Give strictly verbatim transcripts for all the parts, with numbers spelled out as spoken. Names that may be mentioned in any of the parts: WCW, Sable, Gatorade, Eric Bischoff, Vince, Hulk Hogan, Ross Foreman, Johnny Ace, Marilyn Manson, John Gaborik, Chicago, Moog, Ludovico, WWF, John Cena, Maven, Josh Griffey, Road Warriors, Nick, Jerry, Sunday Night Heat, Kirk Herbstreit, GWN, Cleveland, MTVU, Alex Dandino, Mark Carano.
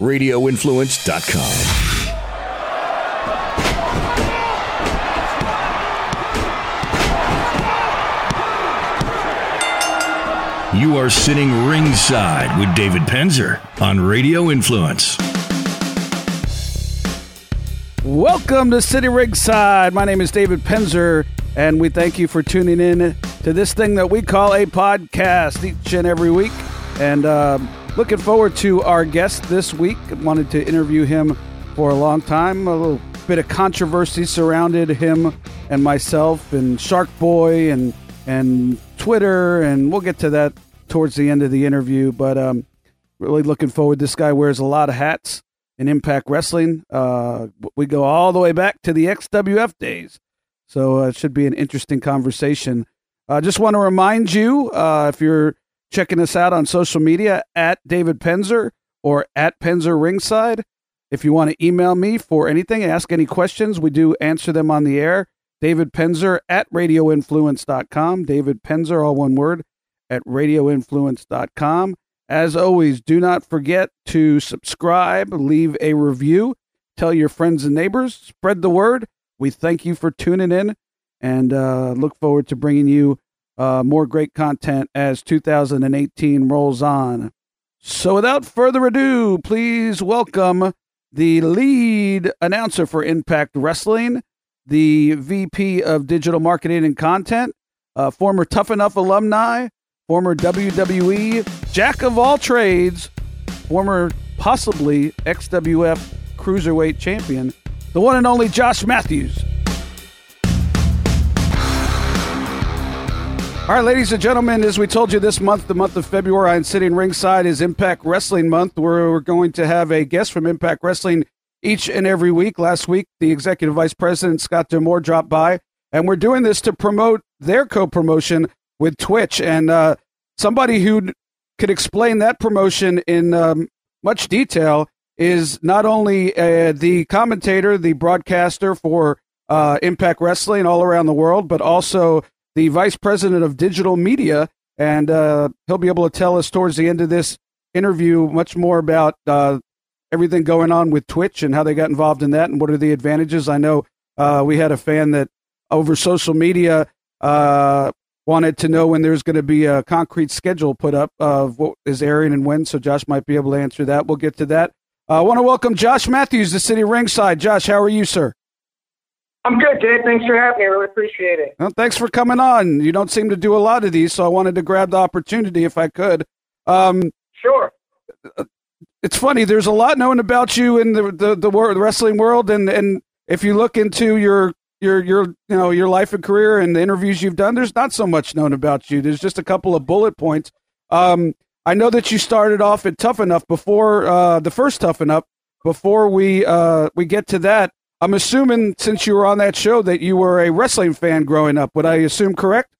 radio influence dot com. You are sitting ringside with David Penzer on Radio Influence. Welcome to City Ringside. My name is David Penzer, and we thank you for tuning in to this thing that we call a podcast each and every week. And uh, looking forward to our guest this week. Wanted to interview him for a long time. A little bit of controversy surrounded him and myself and Shark Boy and and Twitter, and we'll get to that towards the end of the interview, but um, really looking forward. This guy wears a lot of hats in Impact Wrestling. Uh, we go all the way back to the X W F days, so uh, it should be an interesting conversation. I uh, just want to remind you, uh, if you're checking us out on social media, at David Penzer or at Penzer Ringside. If you want to email me for anything, ask any questions, we do answer them on the air. David Penzer at radio influence dot com. David Penzer, all one word, at radio influence dot com. As always, do not forget to subscribe, leave a review, tell your friends and neighbors, spread the word. We thank you for tuning in, and uh, look forward to bringing you uh, more great content as two thousand eighteen rolls on. So without further ado, please welcome the lead announcer for Impact Wrestling, the V P of Digital Marketing and Content, uh, former Tough Enough alumni, former W W E, jack of all trades, former possibly X W F Cruiserweight Champion, the one and only Josh Mathews. All right, ladies and gentlemen, as we told you this month, the month of February, on Sitting Ringside is Impact Wrestling Month, where we're going to have a guest from Impact Wrestling each and every week. Last week, the executive vice president, Scott D'Amore, dropped by, and we're doing this to promote their co-promotion with Twitch. And uh, somebody who could explain that promotion in um, much detail is not only uh, the commentator, the broadcaster for uh, Impact Wrestling all around the world, but also the vice president of digital media. And uh, he'll be able to tell us towards the end of this interview much more about uh everything going on with Twitch and how they got involved in that and what are the advantages. I know uh, we had a fan that over social media uh, wanted to know when there's going to be a concrete schedule put up of what is airing and when, so Josh might be able to answer that. We'll get to that. Uh, I want to welcome Josh Mathews to City Ringside. Josh, how are you, sir? I'm good, Dave. Thanks for having me. I really appreciate it. Well, thanks for coming on. You don't seem to do a lot of these, so I wanted to grab the opportunity if I could. Um, sure. Uh, It's funny, there's a lot known about you in the the, the wrestling world, and, and if you look into your your your you know your life and career and the interviews you've done, there's not so much known about you. There's just a couple of bullet points. Um, I know that you started off at Tough Enough before uh, the first Tough Enough. Before we uh, we get to that, I'm assuming since you were on that show that you were a wrestling fan growing up. Would I assume correct?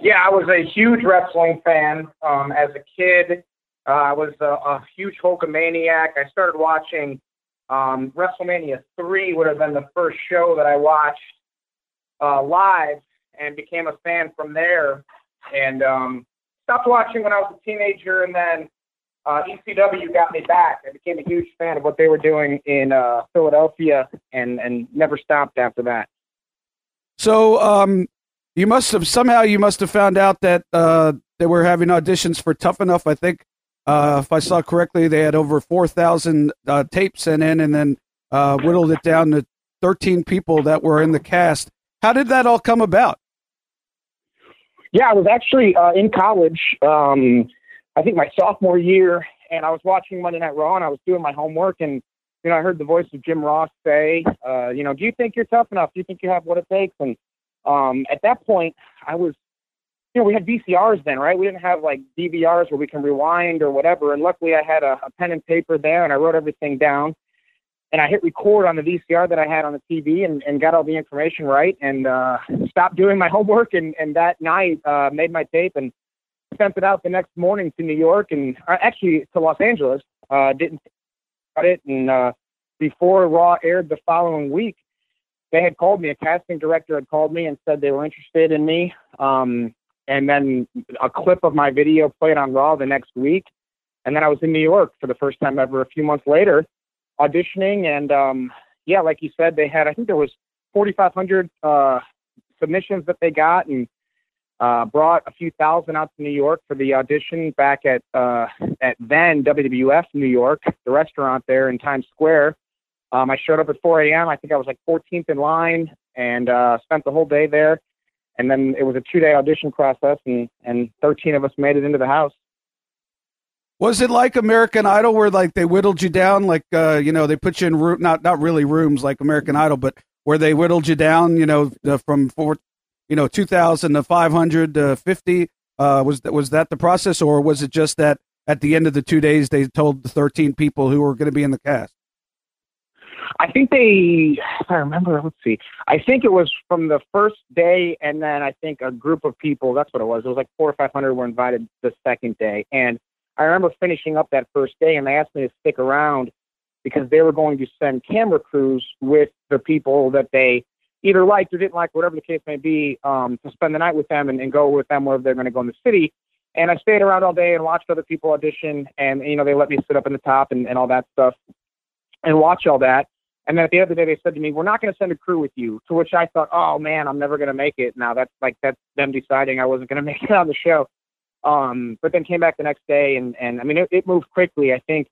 Yeah, I was a huge wrestling fan um, as a kid. Uh, I was a, a huge Hulkamaniac. I started watching um, WrestleMania three would have been the first show that I watched uh, live, and became a fan from there. And um, stopped watching when I was a teenager, and then uh, E C W got me back. I became a huge fan of what they were doing in uh, Philadelphia, and, and never stopped after that. So um, you must have somehow you must have found out that uh, they were having auditions for Tough Enough, I think. Uh, if I saw correctly, they had over four thousand uh, tapes sent in, and then uh, whittled it down to thirteen people that were in the cast. How did that all come about? Yeah, I was actually uh, in college, um, I think my sophomore year, and I was watching Monday Night Raw, and I was doing my homework, and you know, I heard the voice of Jim Ross say, uh, you know, do you think you're tough enough? Do you think you have what it takes? And um, at that point, I was You know, we had V C Rs then, right? We didn't have like D V Rs where we can rewind or whatever. And luckily I had a, a pen and paper there, and I wrote everything down, and I hit record on the V C R that I had on the T V, and, and got all the information right, and uh, stopped doing my homework. And, and that night uh, made my tape and sent it out the next morning to New York, and uh, actually to Los Angeles. Uh, didn't cut it. And uh, before Raw aired the following week, they had called me. A casting director had called me and said they were interested in me. Um, And then a clip of my video played on Raw the next week. And then I was in New York for the first time ever a few months later, auditioning. And um, yeah, like you said, they had, I think there was forty-five hundred uh, submissions that they got, and uh, brought a few thousand out to New York for the audition back at uh, at then W W F New York, the restaurant there in Times Square. Um, I showed up at four a.m. I think I was like fourteenth in line, and uh, spent the whole day there. And then it was a two-day audition process, and, and thirteen of us made it into the house. Was it like American Idol, where like they whittled you down, like uh, you know, they put you in room, not not really rooms like American Idol, but where they whittled you down, you know, uh, from four, you know, two thousand to five hundred to fifty? Uh, was that was that the process, or was it just that at the end of the two days they told the thirteen people who were going to be in the cast? I think they, if I remember, let's see. I think it was from the first day, and then I think a group of people, that's what it was. It was like four or five hundred were invited the second day. And I remember finishing up that first day, and they asked me to stick around because they were going to send camera crews with the people that they either liked or didn't like, whatever the case may be, um, to spend the night with them and, and go with them wherever they're going to go in the city. And I stayed around all day and watched other people audition, and, you know, they let me sit up in the top and, and all that stuff and watch all that. And then at the end of the day, they said to me, we're not going to send a crew with you, to which I thought, oh, man, I'm never going to make it. Now, that's like that's them deciding I wasn't going to make it on the show. Um, but then came back the next day, and, and I mean, it, it moved quickly. I think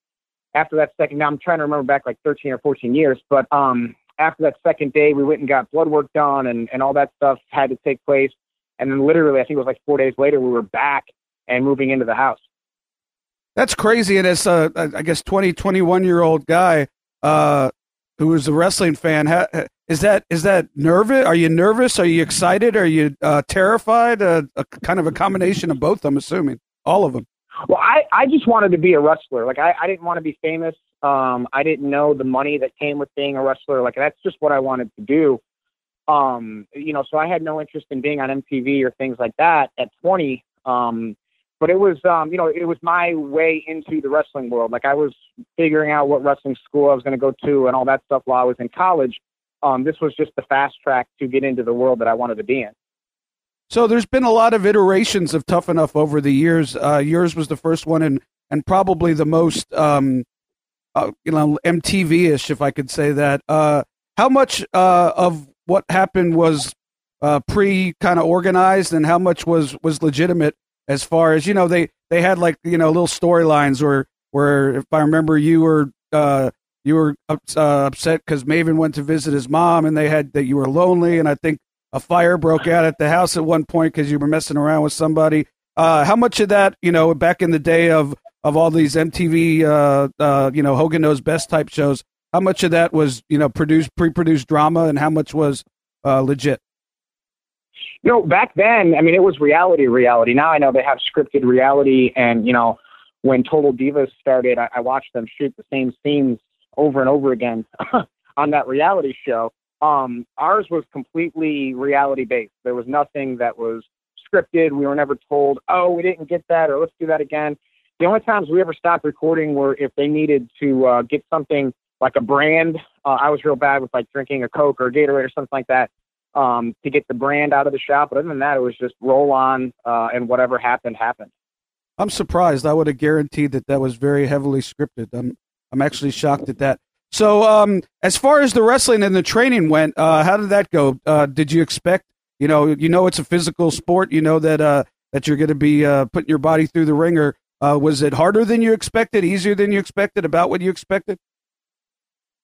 after that second, now I'm trying to remember back like thirteen or fourteen years, but um, after that second day, we went and got blood work done, and, and all that stuff had to take place. And then literally, I think it was like four days later, we were back and moving into the house. That's crazy. And as uh, I guess twenty, twenty-one-year-old guy, uh, who is a wrestling fan, ha- is that is that nervous? Are you nervous? Are you excited? Are you uh, terrified? Uh, a kind of a combination of both, I'm assuming. All of them. Well, I, I just wanted to be a wrestler. Like, I, I didn't want to be famous. Um, I didn't know the money that came with being a wrestler. Like, that's just what I wanted to do. Um, you know, so I had no interest in being on M T V or things like that at twenty. Um, but it was, um, you know, it was my way into the wrestling world. Like, I was figuring out what wrestling school I was going to go to and all that stuff while I was in college. Um, this was just the fast track to get into the world that I wanted to be in. So there's been a lot of iterations of Tough Enough over the years. Uh, yours was the first one, and, and probably the most, um, uh, you know, M T V-ish, if I could say that. Uh, how much uh, of what happened was uh, pre kind of organized, and how much was, was legitimate? As far as, you know, they, they had like, you know, little storylines where, where if I remember, you were uh, you were ups, uh, upset because Maven went to visit his mom, and they had that you were lonely, and I think a fire broke out at the house at one point because you were messing around with somebody. Uh, how much of that, you know, back in the day of, of all these M T V, uh, uh, you know, Hogan Knows Best type shows, how much of that was, you know, produced, pre-produced drama, and how much was uh, legit? You know, back then, I mean, it was reality, reality. Now I know they have scripted reality. And, you know, when Total Divas started, I, I watched them shoot the same scenes over and over again on that reality show. Um, ours was completely reality based. There was nothing that was scripted. We were never told, oh, we didn't get that, or let's do that again. The only times we ever stopped recording were if they needed to uh, get something like a brand. Uh, I was real bad with like drinking a Coke or Gatorade or something like that. Um, to get the brand out of the shop. But other than that, it was just roll on, uh, and whatever happened, happened. I'm surprised. I would have guaranteed that that was very heavily scripted. I'm, I'm actually shocked at that. So um, as far as the wrestling and the training went, uh, how did that go? Uh, did you expect, you know, you know, it's a physical sport, you know, that, uh, that you're going to be uh, putting your body through the ringer. Uh, was it harder than you expected, easier than you expected, about what you expected?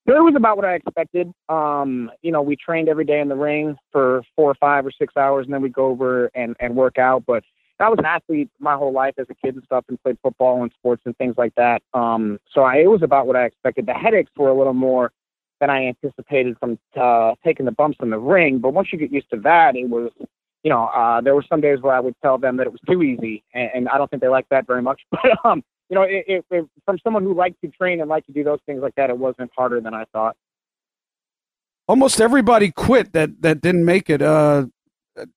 It was about what I expected. Um, you know, we trained every day in the ring for four or five or six hours, and then we'd go over and, and work out. But I was an athlete my whole life as a kid and stuff, and played football and sports and things like that. Um, so I, it was about what I expected. The headaches were a little more than I anticipated from uh, taking the bumps in the ring. But once you get used to that, it was, you know, uh, there were some days where I would tell them that it was too easy, and, and I don't think they liked that very much. But, um, you know, it, it, it, from someone who liked to train and liked to do those things like that, it wasn't harder than I thought. Almost everybody quit that, that didn't make it uh,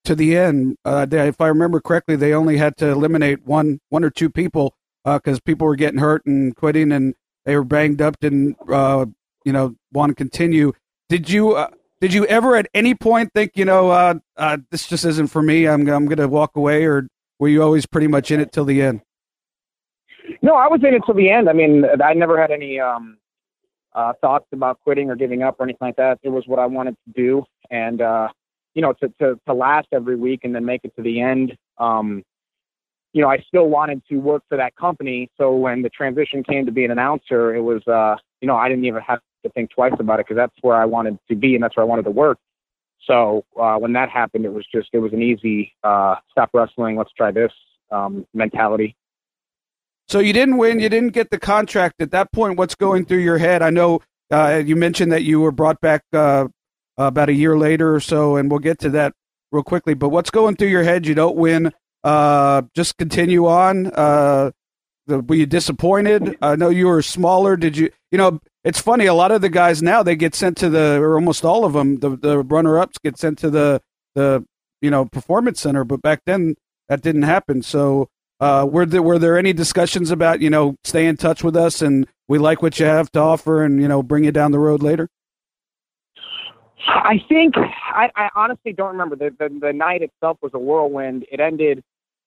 to the end. Uh, they, if I remember correctly, they only had to eliminate one one or two people because uh, people were getting hurt and quitting, and they were banged up, didn't uh, you know, want to continue. Did you uh, did you ever at any point think, you know, uh, uh, this just isn't for me, I'm I'm going to walk away, or were you always pretty much in it till the end? No, I was in it till the end. I mean, I never had any um, uh, thoughts about quitting or giving up or anything like that. It was what I wanted to do. And, uh, you know, to, to, to last every week and then make it to the end, um, you know, I still wanted to work for that company. So when the transition came to be an announcer, it was, uh, you know, I didn't even have to think twice about it because that's where I wanted to be and that's where I wanted to work. So uh, when that happened, it was just, it was an easy uh, stop wrestling, let's try this um, mentality. So you didn't win, you didn't get the contract. At that point, what's going through your head? I know uh, you mentioned that you were brought back uh, about a year later or so, and we'll get to that real quickly. But what's going through your head? You don't win. Uh, just continue on. Uh, the, were you disappointed? I know you were smaller. Did you, you know, it's funny. A lot of the guys now, they get sent to the, or almost all of them, the, the runner-ups get sent to the, the, you know, performance center. But back then that didn't happen. So uh, were there, were there any discussions about, you know, stay in touch with us and we like what you have to offer and, you know, bring you down the road later? I think, I, I honestly don't remember. The, the, the night itself was a whirlwind. It ended.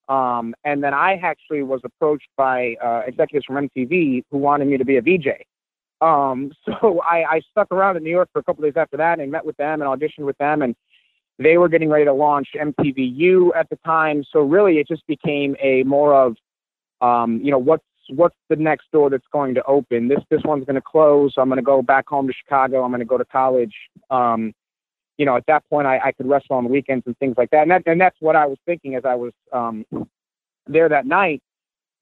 Um, and then I actually was approached by uh, executives from M T V who wanted me to be a V J. Um, so I, I stuck around in New York for a couple days after that and met with them and auditioned with them. And they were getting ready to launch M T V U at the time. So really it just became a more of, um, you know, what's, what's the next door that's going to open? This, this one's going to close. I'm going to go back home to Chicago. I'm going to go to college. Um, you know, at that point I, I could wrestle on the weekends and things like that. And that, and that's what I was thinking as I was, um, there that night.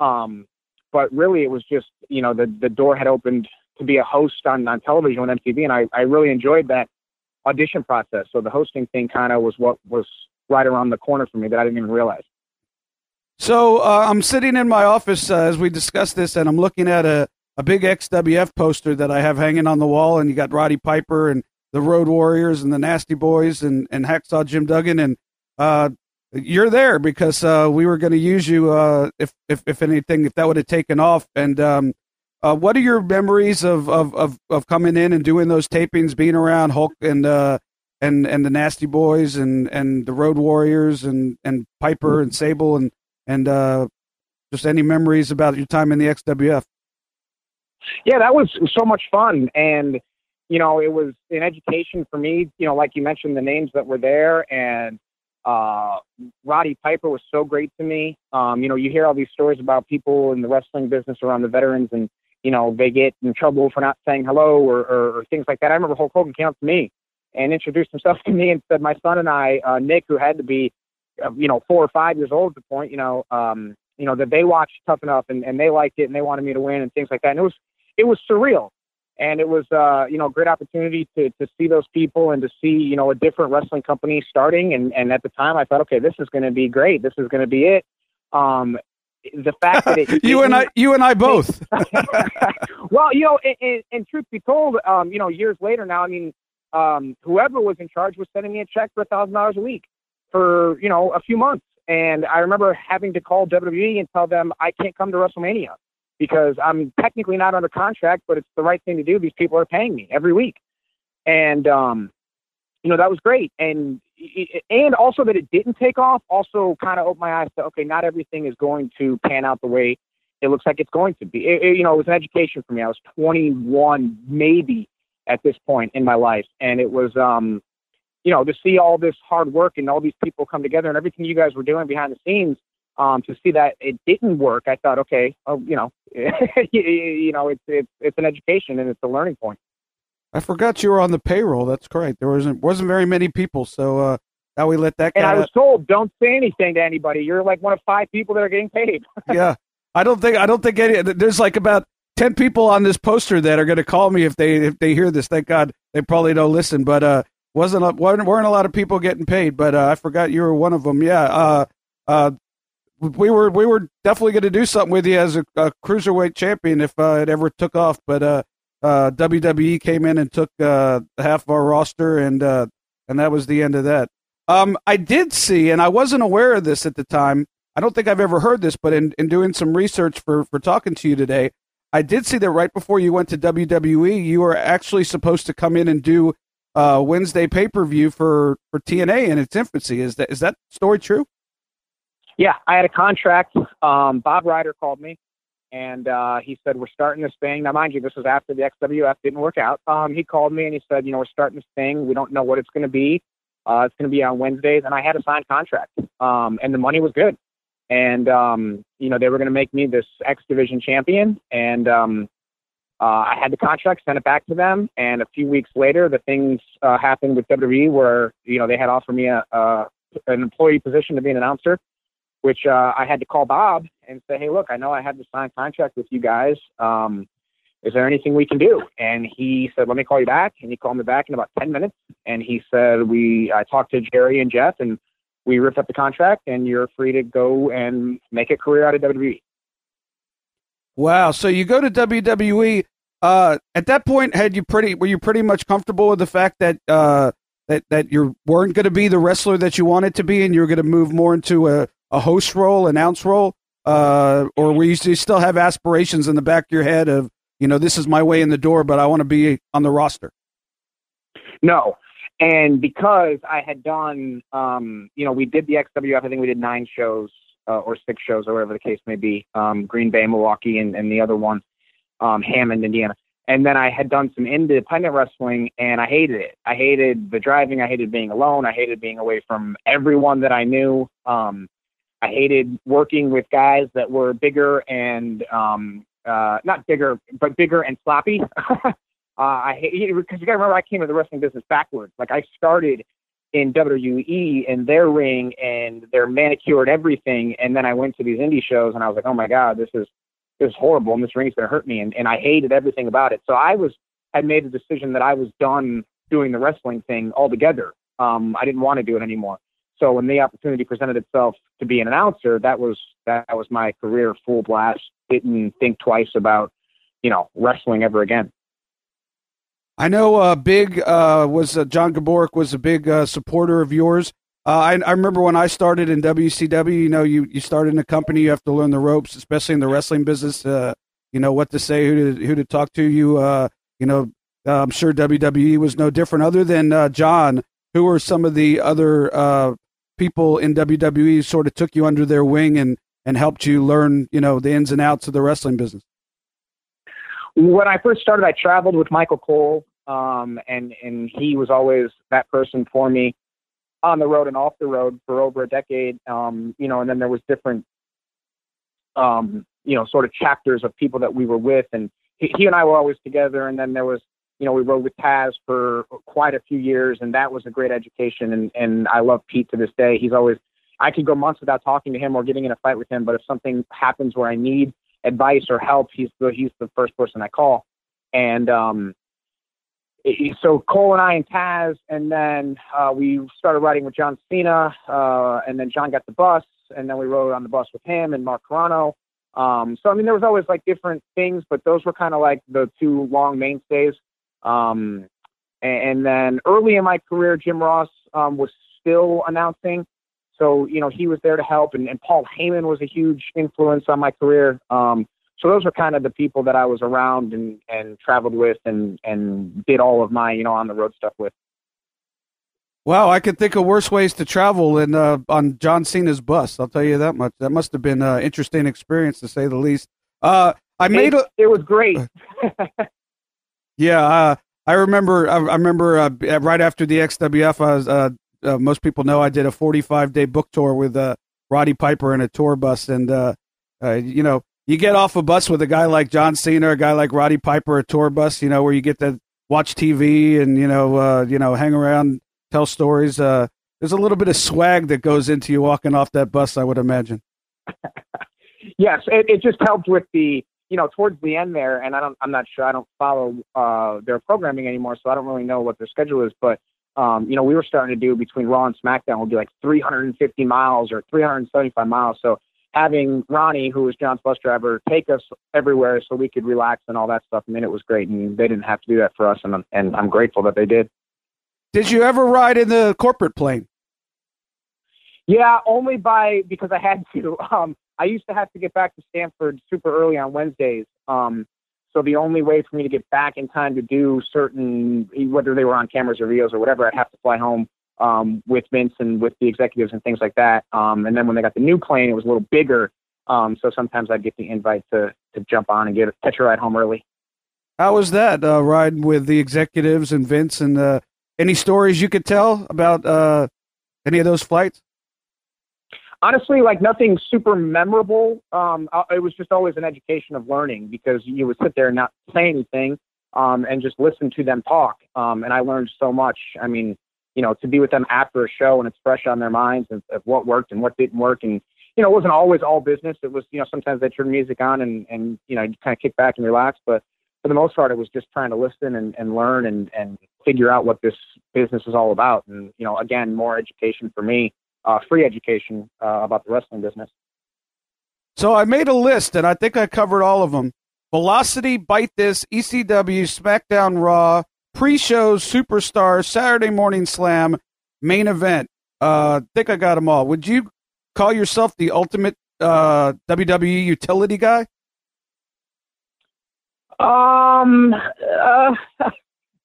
Um, but really it was just, you know, the, the door had opened to be a host on, on television on M T V. And I, I really enjoyed that audition process. So the hosting thing kind of was what was right around the corner for me that I didn't even realize. So uh, I'm sitting in my office uh, as we discuss this, and I'm looking at a, a big X W F poster that I have hanging on the wall, and you got Roddy Piper and the Road Warriors and the Nasty Boys and, and Hacksaw Jim Duggan, and uh, you're there because uh, we were going to use you uh, if, if if anything, if that would have taken off. And um, uh, what are your memories of, of, of, of coming in and doing those tapings, being around Hulk and uh, and and the Nasty Boys and, and the Road Warriors and, and Piper and Sable and And uh, just any memories about your time in the X W F? Yeah, that was so much fun. And, you know, it was an education for me, you know, like you mentioned, the names that were there. And uh, Roddy Piper was so great to me. Um, you know, you hear all these stories about people in the wrestling business around the veterans and, you know, they get in trouble for not saying hello or, or, or things like that. I remember Hulk Hogan came up to me and introduced himself to me and said, my son and I, uh, Nick, who had to be, you know, four or five years old at the point, you know, um, you know, that they watched Tough Enough and, and they liked it and they wanted me to win and things like that. And it was, it was surreal. And it was, uh, you know, a great opportunity to, to see those people and to see, you know, a different wrestling company starting. And, and at the time I thought, okay, this is going to be great. This is going to be it. Um, the fact that it, you and I, you and I both, well, you know, and, and truth be told, um, you know, years later now, I mean, um, whoever was in charge was sending me a check for a thousand dollars a week for, you know, a few months. And I remember having to call W W E and tell them I can't come to WrestleMania because I'm technically not under contract, but it's the right thing to do. These people are paying me every week. And, um, you know, that was great. And, and also that it didn't take off also kind of opened my eyes to, okay, not everything is going to pan out the way it looks like it's going to be. It, it, you know, it was an education for me. I was twenty-one maybe at this point in my life. And it was, um, you know, to see all this hard work and all these people come together and everything you guys were doing behind the scenes, um, to see that it didn't work, I thought, okay, oh, you know, you, you know, it's, it's, it's an education and it's a learning point. I forgot you were on the payroll. That's correct. There wasn't, wasn't very many people. So, uh, now we let that guy. And I was told, don't say anything to anybody. You're like one of five people that are getting paid. Yeah. I don't think, I don't think any, there's like about ten people on this poster that are going to call me if they, if they hear this. Thank God they probably don't listen, but, uh, Wasn't a, weren't a lot of people getting paid, but uh, I forgot you were one of them. Yeah, uh, uh, we were we were definitely going to do something with you as a, a cruiserweight champion if uh, it ever took off. But uh, uh, W W E came in and took uh, half of our roster, and uh, and that was the end of that. Um, I did see, and I wasn't aware of this at the time. I don't think I've ever heard this, but in, in doing some research for for talking to you today, I did see that right before you went to W W E, you were actually supposed to come in and do Uh, Wednesday pay-per-view for, for T N A in its infancy. Is that, is that story true? Yeah, I had a contract. Um, Bob Ryder called me And uh, he said, we're starting this thing. Now, mind you, this was after the X W F didn't work out. Um, he called me and he said, you know, we're starting this thing. We don't know what it's going to be. Uh, it's going to be on Wednesdays. And I had a signed contract. Um, and the money was good. And, um, you know, they were going to make me this X Division champion. And um, uh, I had the contract, sent it back to them. And a few weeks later, the things uh, happened with W W E where, you know, they had offered me a, a an employee position to be an announcer, which uh, I had to call Bob and say, hey, look, I know I had to sign contract with you guys. Um, is there anything we can do? And he said, let me call you back. And he called me back in about ten minutes. And he said, we, I talked to Jerry and Jeff and we ripped up the contract and you're free to go and make a career out of W W E. Wow. So you go to W W E, uh, at that point, had you pretty, were you pretty much comfortable with the fact that, uh, that, that you weren't going to be the wrestler that you wanted to be, and you were going to move more into a, a host role, announce role, uh, or were you still have aspirations in the back of your head of, you know, this is my way in the door, but I want to be on the roster? No. And because I had done, um, you know, we did the X W F, I think we did nine shows uh, or six shows or whatever the case may be, um, Green Bay, Milwaukee, and, and the other one, um, Hammond, Indiana. And then I had done some independent wrestling, and I hated it. I hated the driving. I hated being alone. I hated being away from everyone that I knew. Um, I hated working with guys that were bigger and um, uh, not bigger, but bigger and sloppy. uh, I hate, because you got to remember, I came into the wrestling business backwards. Like, I started in W W E and their ring and their manicured everything, and then I went to these indie shows, and I was like, oh my God, this is It was horrible, and this ring's going to hurt me, and, and I hated everything about it. So I was had made a decision that I was done doing the wrestling thing altogether. Um, I didn't want to do it anymore. So when the opportunity presented itself to be an announcer, that was that was my career, full blast. Didn't think twice about, you know, wrestling ever again. I know uh, Big uh, was uh, John Gaborik was a big uh, supporter of yours. Uh, I, I remember when I started in W C W, you know, you, you start in a company, you have to learn the ropes, especially in the wrestling business, uh, you know, what to say, who to, who to talk to. You, uh, you know, uh, I'm sure W W E was no different, other than uh, John. Who were some of the other uh, people in W W E sort of took you under their wing and, and helped you learn, you know, the ins and outs of the wrestling business? When I first started, I traveled with Michael Cole, um, and, and he was always that person for me, on the road and off the road, for over a decade. Um, you know, and then there was different, um, you know, sort of chapters of people that we were with, and he, he and I were always together. And then there was, you know, we rode with Taz for quite a few years, and that was a great education. And, and I love Pete to this day. He's always, I could go months without talking to him or getting in a fight with him, but if something happens where I need advice or help, he's the, he's the first person I call. And, um, so Cole and I and Taz, and then uh, we started riding with John Cena, uh, and then John got the bus, and then we rode on the bus with him and Mark Carano. Um, so, I mean, there was always, like, different things, but those were kind of like the two long mainstays. Um, and, and then early in my career, Jim Ross um, was still announcing. So, you know, he was there to help, and, and Paul Heyman was a huge influence on my career. Um So those were kind of the people that I was around and, and traveled with and, and did all of my, you know, on the road stuff with. Wow. I could think of worse ways to travel than uh, on John Cena's bus. I'll tell you that much. That must've been an interesting experience, to say the least. Uh, I made it, a, it was great. yeah. Uh, I remember, I, I remember uh, right after the X W F, I was, uh, uh, most people know I did a forty-five day book tour with uh, Roddy Piper in a tour bus. And, uh, uh, you know, you get off a bus with a guy like John Cena, a guy like Roddy Piper, a tour bus, you know, where you get to watch T V and, you know, uh, you know, hang around, tell stories. Uh, there's a little bit of swag that goes into you walking off that bus, I would imagine. Yes, it, it just helped with the, you know, towards the end there. And I don't, I'm not sure, I don't follow uh, their programming anymore, so I don't really know what their schedule is. But, um, you know, we were starting to do between Raw and SmackDown would be like three hundred fifty miles or three hundred seventy-five miles. So having Ronnie, who was John's bus driver, take us everywhere so we could relax and all that stuff. I mean, it was great, and they didn't have to do that for us, and I'm, and I'm grateful that they did. Did you ever ride in the corporate plane? Yeah, only by because I had to. Um, I used to have to get back to Stanford super early on Wednesdays, um, so the only way for me to get back in time to do certain, whether they were on cameras or videos or whatever, I'd have to fly home Um, with Vince and with the executives and things like that. Um, and then when they got the new plane, it was a little bigger. Um, so sometimes I'd get the invite to to jump on and get catch a ride home early. How was that uh, riding with the executives and Vince? And uh, any stories you could tell about uh, any of those flights? Honestly, like nothing super memorable. Um, it was just always an education of learning, because you would sit there and not say anything um, and just listen to them talk. Um, and I learned so much. I mean, you know, to be with them after a show and it's fresh on their minds of, of what worked and what didn't work. And, you know, it wasn't always all business. It was, you know, sometimes they turn music on and, and you know, you kind of kick back and relax. But for the most part, it was just trying to listen and, and learn and, and figure out what this business is all about. And, you know, again, more education for me. Uh, free education uh, about the wrestling business. So I made a list, and I think I covered all of them. Velocity, Bite This, E C W, SmackDown Raw, pre-shows, Superstars, Saturday Morning Slam, main event. Uh, I think I got them all. Would you call yourself the ultimate uh, W W E utility guy? Um, uh,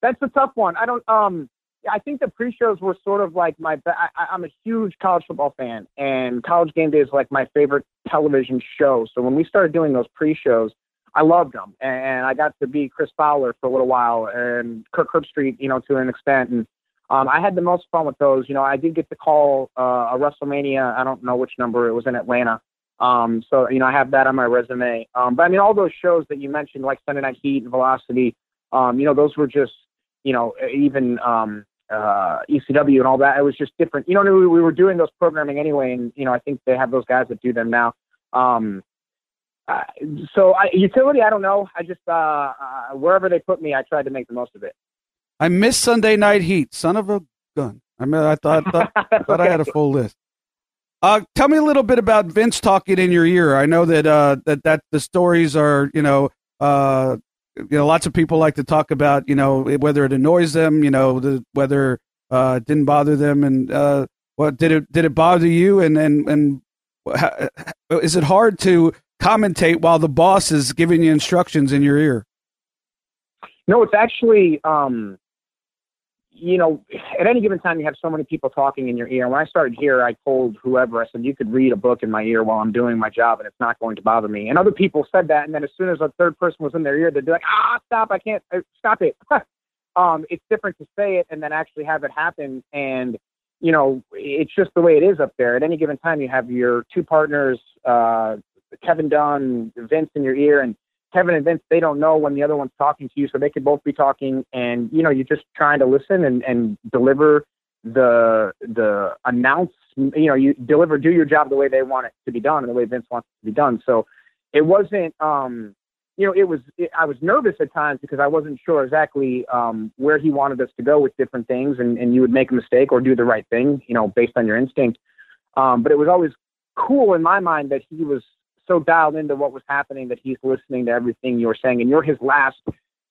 that's a tough one. I don't... Um, I think the pre-shows were sort of like my, I, I'm a huge college football fan, and College Game Day is like my favorite television show. So when we started doing those pre-shows, I loved them. And I got to be Chris Fowler for a little while, and Kirk Herbstreit, you know, to an extent. And um, I had the most fun with those. You know, I did get to call uh, a WrestleMania. I don't know which number it was, in Atlanta. Um, so, you know, I have that on my resume. Um, but I mean, all those shows that you mentioned, like Sunday Night Heat and Velocity, um, you know, those were just, you know, even, um, Uh, E C W and all that. It was just different. You know, we, we were doing those programming anyway, and, you know, I think they have those guys that do them now. Um, uh, so I, utility, I don't know. I just, uh, uh, wherever they put me, I tried to make the most of it. I miss Sunday Night Heat. Son of a gun. I mean, I thought, I thought, I, thought okay. I had a full list. Uh, tell me a little bit about Vince talking in your ear. I know that, uh, that, that the stories are, you know, uh, you know, lots of people like to talk about, you know, whether it annoys them, you know, the, whether uh, it didn't bother them, and uh, what did it did it bother you? And and and how, is it hard to commentate while the boss is giving you instructions in your ear? No, it's actually, um, you know, at any given time you have so many people talking in your ear. When I started here, I told whoever, I said, you could read a book in my ear while I'm doing my job and it's not going to bother me. And other people said that, and then as soon as a third person was in their ear, they'd be like, ah, stop, I can't, stop it. um, it's different to say it and then actually have it happen. And, you know, it's just the way it is up there. At any given time you have your two partners, uh, Kevin Dunn, Vince, in your ear, and Kevin and Vince, they don't know when the other one's talking to you, so they could both be talking, and, you know, you're just trying to listen and, and deliver the the announce, you know, you deliver, do your job the way they want it to be done and the way Vince wants it to be done. So it wasn't, um, you know, it was, it, I was nervous at times because I wasn't sure exactly um, where he wanted us to go with different things, and, and you would make a mistake or do the right thing, you know, based on your instinct. Um, but it was always cool in my mind that he was so dialed into what was happening that he's listening to everything you're saying, and you're his last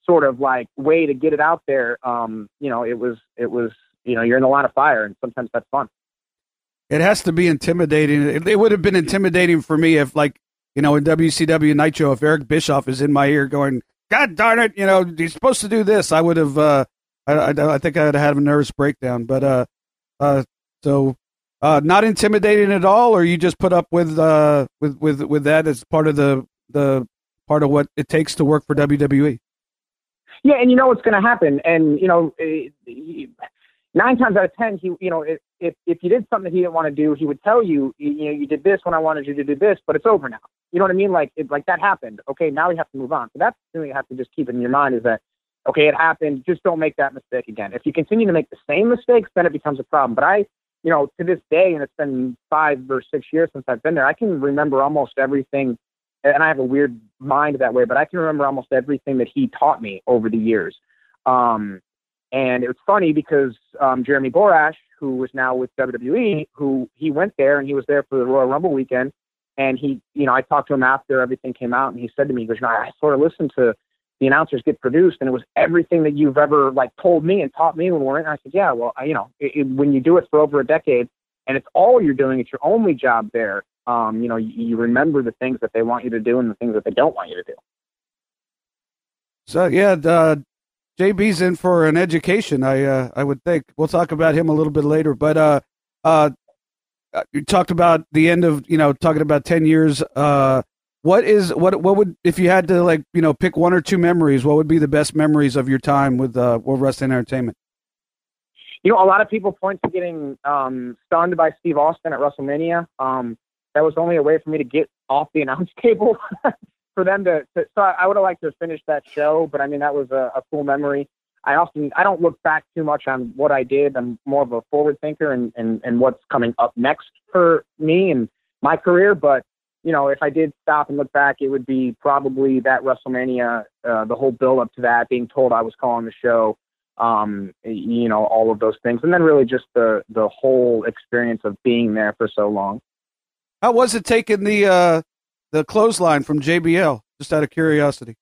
sort of like way to get it out there. Um, you know, it was, it was, you know, you're in the line of fire, and sometimes that's fun. It has to be intimidating. It, it would have been intimidating for me if, like, you know, in W C W Nitro, if Eric Bischoff is in my ear going, God darn it, you know, you're supposed to do this. I would have, uh, I, I, I think I would have had a nervous breakdown, but, uh, uh, so, Uh, not intimidating at all, or you just put up with uh with, with, with that as part of the the part of what it takes to work for W W E. Yeah, and you know what's going to happen, and you know nine times out of ten, he you know if if, if you did something that he didn't want to do, he would tell you, you know, you did this when I wanted you to do this, but it's over now. You know what I mean? Like it, like that happened. Okay, now we have to move on. So that's the thing you have to just keep in your mind is that. Okay, it happened. Just don't make that mistake again. If you continue to make the same mistakes, then it becomes a problem. But I. You know, to this day, and it's been five or six years since I've been there, I can remember almost everything, and I have a weird mind that way, but I can remember almost everything that he taught me over the years. Um, and it was funny because um, Jeremy Borash, who was now with W W E, who he went there and he was there for the Royal Rumble weekend, and he, you know, I talked to him after everything came out, and he said to me, he goes, you know, I sort of listened to the announcers get produced, and it was everything that you've ever like told me and taught me when we're in. And I said, yeah, well, I, you know, it, it, when you do it for over a decade and it's all you're doing, it's your only job there. Um, you know, you, you remember the things that they want you to do and the things that they don't want you to do. So yeah, uh, J B's in for an education. I, uh, I would think we'll talk about him a little bit later, but, uh, uh, you talked about the end of, you know, talking about ten years, uh, What is what? What would, if you had to, like, you know, pick one or two memories, what would be the best memories of your time with uh, World Wrestling Entertainment? You know, a lot of people point to getting um, stunned by Steve Austin at WrestleMania. Um, that was the only a way for me to get off the announce table for them to, to. So I would have liked to have finished that show, but I mean, that was a, a cool memory. I often I don't look back too much on what I did. I'm more of a forward thinker and and, and what's coming up next for me and my career, but. You know, if I did stop and look back, it would be probably that WrestleMania, uh, the whole build up to that, being told I was calling the show, um, you know, all of those things. And then really just the, the whole experience of being there for so long. How was it taking the, uh, the clothesline from J B L, just out of curiosity?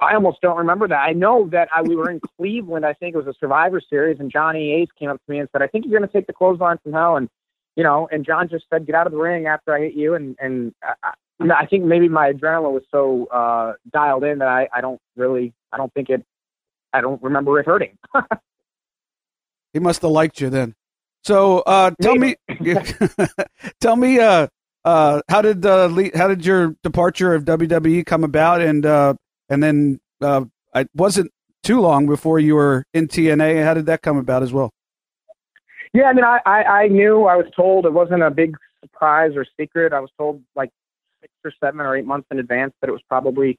I almost don't remember that. I know that I, we were in Cleveland, I think it was a Survivor Series, and Johnny Ace came up to me and said, I think you're going to take the clothesline from hell. And you know, and John just said, get out of the ring after I hit you. And, and I, I think maybe my adrenaline was so uh, dialed in that I, I don't really, I don't think it, I don't remember it hurting. He must have liked you then. So uh, tell maybe. me, tell me, uh, uh, how did uh, how did your departure of W W E come about? And uh, and then uh, it wasn't too long before you were in T N A. How did that come about as well? Yeah, I mean, I, I, I knew, I was told, it wasn't a big surprise or secret. I was told like six or seven or eight months in advance that it was probably,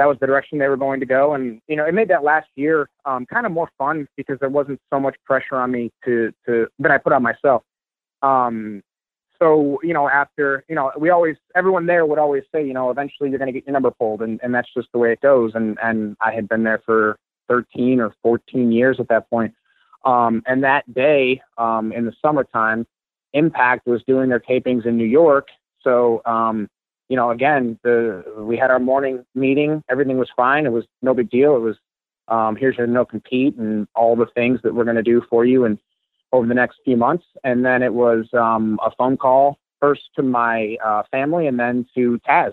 that was the direction they were going to go. And, you know, it made that last year um, kind of more fun because there wasn't so much pressure on me to, to that I put on myself. Um, so, you know, after, you know, we always, everyone there would always say, you know, eventually you're going to get your number pulled. And, and that's just the way it goes. And, and I had been there for thirteen or fourteen years at that point. Um, and that day, um, in the summertime, Impact was doing their tapings in New York. So, um, you know, again, the, we had our morning meeting, everything was fine. It was no big deal. It was, um, here's your no compete and all the things that we're going to do for you and over the next few months. And then it was, um, a phone call first to my, uh, family and then to Taz,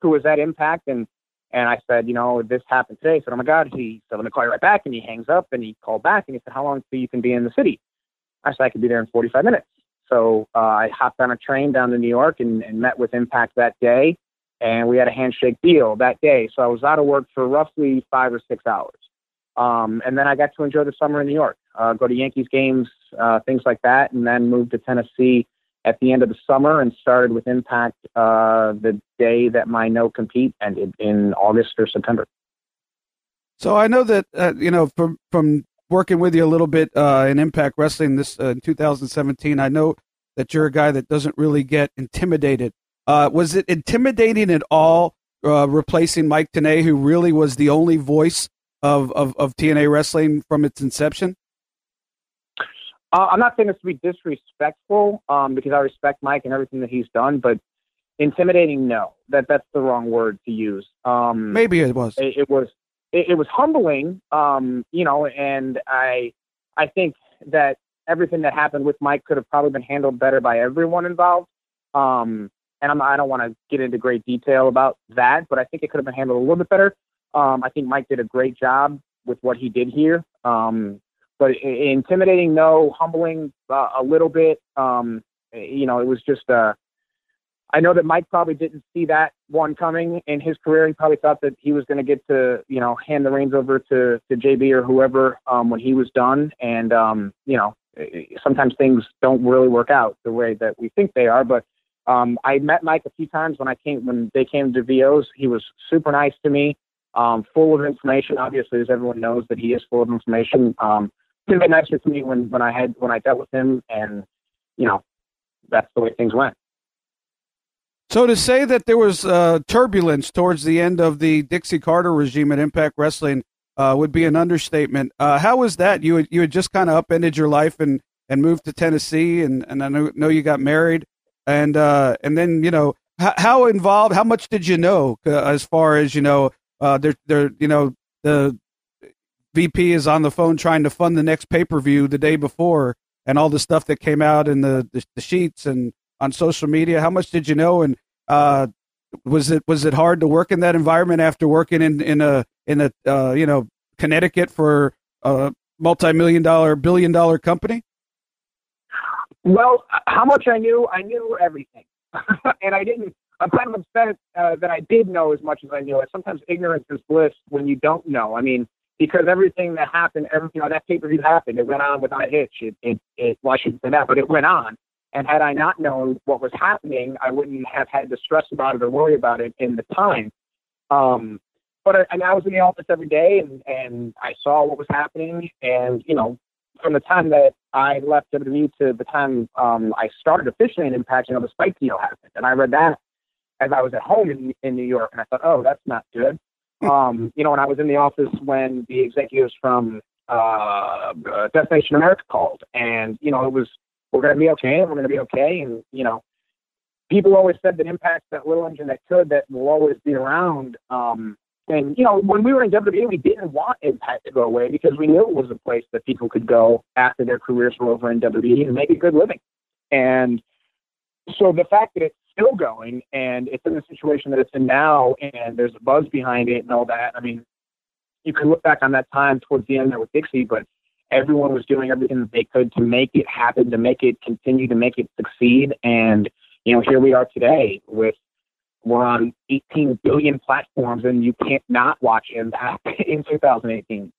who was at Impact. And, And I said, you know, this happened today. He said, oh, my God. He said, I'm going to call you right back. And he hangs up and he called back and he said, how long till you can be in the city? I said, I could be there in forty-five minutes. So uh, I hopped on a train down to New York and, and met with Impact that day. And we had a handshake deal that day. So I was out of work for roughly five or six hours. Um, and then I got to enjoy the summer in New York, uh, go to Yankees games, uh, things like that. And then moved to Tennessee at the end of the summer and started with Impact uh, the day that my no compete ended in August or September. So I know that, uh, you know, from, from working with you a little bit uh, in Impact Wrestling this uh, in two thousand seventeen, I know that you're a guy that doesn't really get intimidated. Uh, was it intimidating at all uh, replacing Mike Tenay, who really was the only voice of, of, of T N A Wrestling from its inception? Uh, I'm not saying this to be disrespectful um, because I respect Mike and everything that he's done, but intimidating, no. That that's the wrong word to use. Um, Maybe it was. It, it was. It, it was humbling, um, you know. And I, I think that everything that happened with Mike could have probably been handled better by everyone involved. Um, and I'm, I don't want to get into great detail about that, but I think it could have been handled a little bit better. Um, I think Mike did a great job with what he did here. Um, But intimidating, no. Humbling, uh, a little bit. Um, you know, it was just. Uh, I know that Mike probably didn't see that one coming in his career. He probably thought that he was going to get to, you know, hand the reins over to to J B or whoever um, when he was done. And um, you know, sometimes things don't really work out the way that we think they are. But um, I met Mike a few times when I came when they came to V Os. He was super nice to me, um, full of information. Obviously, as everyone knows, that he is full of information. Um, It was nicer to me when, when I had when I dealt with him, and you know that's the way things went. So to say that there was uh, turbulence towards the end of the Dixie Carter regime at Impact Wrestling uh, would be an understatement. Uh, how was that? You had, you had just kind of upended your life and, and moved to Tennessee, and, and I know, know you got married, and uh, and then you know how, how involved, how much did you know uh, as far as you know uh, there there you know the. V P is on the phone trying to fund the next pay-per-view the day before and all the stuff that came out in the, the, the sheets and on social media. How much did you know? And uh, was it, was it hard to work in that environment after working in, in a, in a, uh, you know, Connecticut for a multi-million dollar, billion dollar company? Well, how much I knew, I knew everything. And I didn't, I'm kind of upset uh, that I did know as much as I knew. Sometimes ignorance is bliss when you don't know. I mean, because everything that happened, every, you know, that pay-per-view happened. It went on without a hitch. It, it, it, well, I shouldn't say that, but it went on. And had I not known what was happening, I wouldn't have had to stress about it or worry about it in the time. Um, but I, and I was in the office every day, and, and I saw what was happening. And, you know, from the time that I left W W E to the time um, I started officially in Impact, you know, the Spike deal happened. And I read that as I was at home in, in New York, and I thought, oh, that's not good. Um, you know, and I was in the office when the executives from uh, Destination America called. And, you know, it was, we're going to be okay, and we're going to be okay. And, you know, people always said that Impact's that little engine that could, that will always be around. Um, and, you know, when we were in W W E, we didn't want Impact to go away because we knew it was a place that people could go after their careers were over in W W E and make a good living. And so the fact that it's still going and it's in the situation that it's in now and there's a buzz behind it and all that, I mean, you can look back on that time towards the end there with Dixie, but everyone was doing everything that they could to make it happen, to make it continue, to make it succeed. And, you know, here we are today with, we're on eighteen billion platforms and you can't not watch Impact in two thousand eighteen.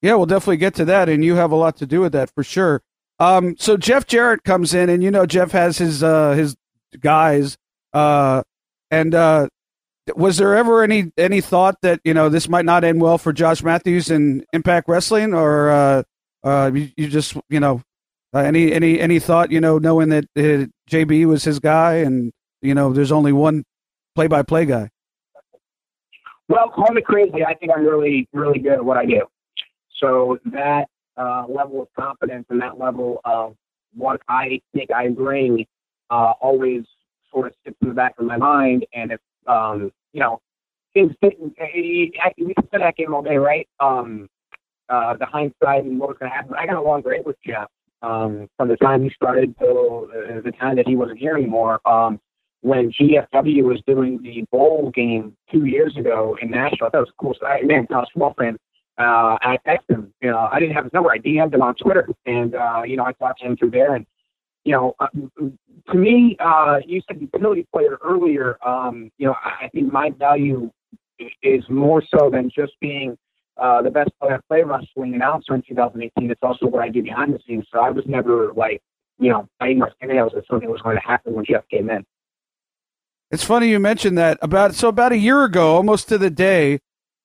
Yeah, we'll definitely get to that. And you have a lot to do with that for sure. Um, so Jeff Jarrett comes in and, you know, Jeff has his, uh, his guys. Uh, and, uh, was there ever any, any thought that, you know, this might not end well for Josh Mathews and Impact Wrestling, or uh, uh, you, you just, you know, uh, any, any, any thought, you know, knowing that uh, J B was his guy and, you know, there's only one play-by-play guy? Well, call me crazy. I think I'm really, really good at what I do. So that uh, level of confidence and that level of what I think I bring uh, always sort of sits in the back of my mind. And if, Um, you know, things didn't, we can play that game all day, right? Um, uh, the hindsight and what was going to happen. I got along great with Jeff um, from the time he started till uh, the time that he wasn't here anymore. Um, when G F W was doing the bowl game two years ago in Nashville, I thought it was cool. So I, man, I was a small fan. Uh, I texted him. You know, I didn't have his number. I D M'd him on Twitter, and uh, you know, I talked to him through there. And you know, uh, to me, uh, you said the utility player earlier. Um, you know, I think my value is more so than just being uh, the best play-by-play wrestling announcer in two thousand eighteen. It's also what I do behind the scenes. So I was never like, you know, I didn't know that something was going to happen when Jeff came in. It's funny you mentioned that. About so about a year ago, almost to the day,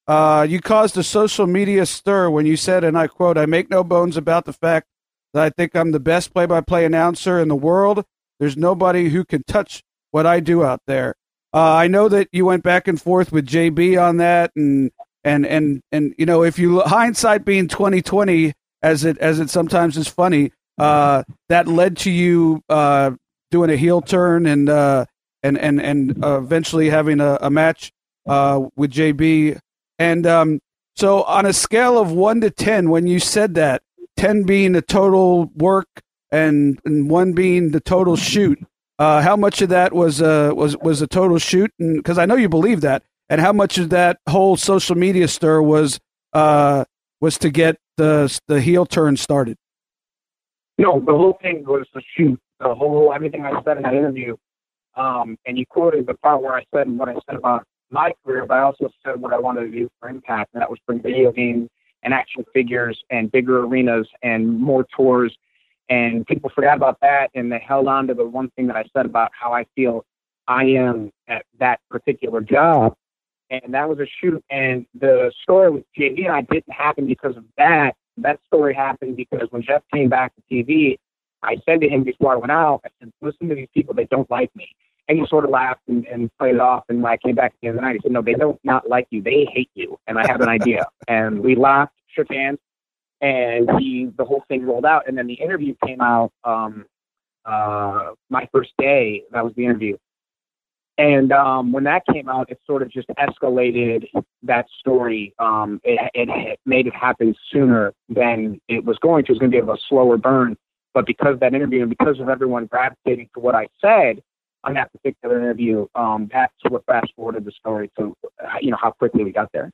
uh, you caused a social media stir when you said, and I quote, "I make no bones about the fact that I think I'm the best play-by-play announcer in the world. There's nobody who can touch what I do out there." Uh, I know that you went back and forth with J B on that, and and and and you know, if you hindsight being twenty twenty, as it as it sometimes is funny, uh, that led to you uh, doing a heel turn and uh, and and and uh, eventually having a, a match uh, with J B. And um, so, on a scale of one to ten, when you said that, ten being the total work and, and one being the total shoot, uh, how much of that was uh, was was a total shoot? And because I know you believe that, and how much of that whole social media stir was uh, was to get the the heel turn started? No, the whole thing was the shoot. The whole everything I said in that interview, um, and you quoted the part where I said what I said about my career, but I also said what I wanted to do for Impact, and that was bring video games and action figures and bigger arenas and more tours. And people forgot about that, and they held on to the one thing that I said about how I feel I am at that particular job. And that was a shoot. And the story with J B and I didn't happen because of that. That story happened because when Jeff came back to T V, I said to him before I went out, I said, "Listen to these people, they don't like me." And he sort of laughed and, and played it off. And when I came back at the end of the night, he said, "No, they don't not like you. They hate you. And I have an idea." And we laughed, shook hands, and he, the whole thing rolled out. And then the interview came out um, uh, my first day. That was the interview. And um, when that came out, it sort of just escalated that story. Um, it, it, it made it happen sooner than it was going to. It was going to be a slower burn. But because of that interview and because of everyone gravitating to what I said on that particular interview, um, that's what fast-forwarded the story to, you know, how quickly we got there.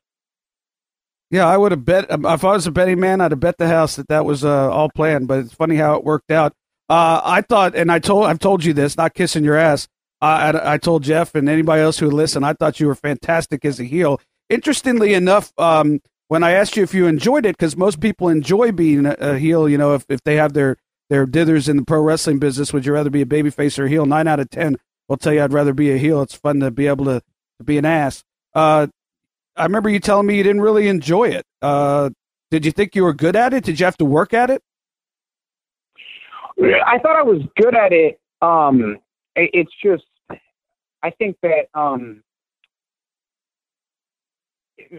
Yeah, I would have bet, if I was a betting man, I'd have bet the house that that was uh, all planned, but it's funny how it worked out. Uh, I thought, and I told, I've told you this, not kissing your ass, Uh, I, I told Jeff and anybody else who listened, I thought you were fantastic as a heel. Interestingly enough, um, when I asked you if you enjoyed it, because most people enjoy being a, a heel, you know, if, if they have their, their dithers in the pro wrestling business, would you rather be a babyface or a heel? Nine out of ten will tell you I'd rather be a heel. It's fun to be able to, to be an ass. Uh, I remember you telling me you didn't really enjoy it. Uh, did you think you were good at it? Did you have to work at it? I thought I was good at it. Um, it's just, I think that um,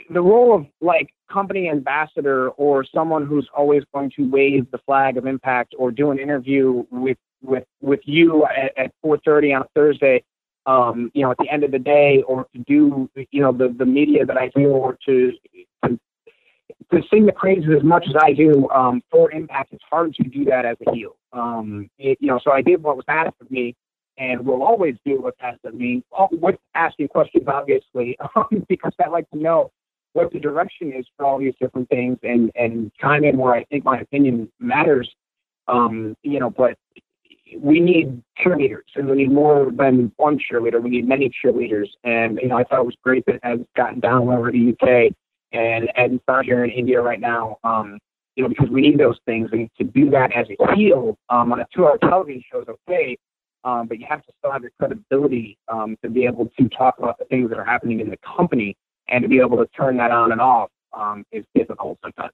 the role of like company ambassador or someone who's always going to wave the flag of Impact or do an interview with, with, with you at, at four thirty on a Thursday, um, you know, at the end of the day, or to do, you know, the, the media that I do, or to, to, to sing the praises as much as I do um, for Impact, it's hard to do that as a heel. Um, it, you know, so I did what was asked of me, and will always do what's asked of me. What's asking questions, obviously, um, because I like to know what the direction is for all these different things, and and chime in where I think my opinion matters. Um, you know, but we need cheerleaders, and we need more than one cheerleader. We need many cheerleaders, and you know, I thought it was great that as it's gotten down over the U K. And and start here in India right now, um, you know, because we need those things. And to do that as a heel um, on a two-hour television show is okay, um, but you have to still have the credibility um, to be able to talk about the things that are happening in the company, and to be able to turn that on and off um, is difficult sometimes.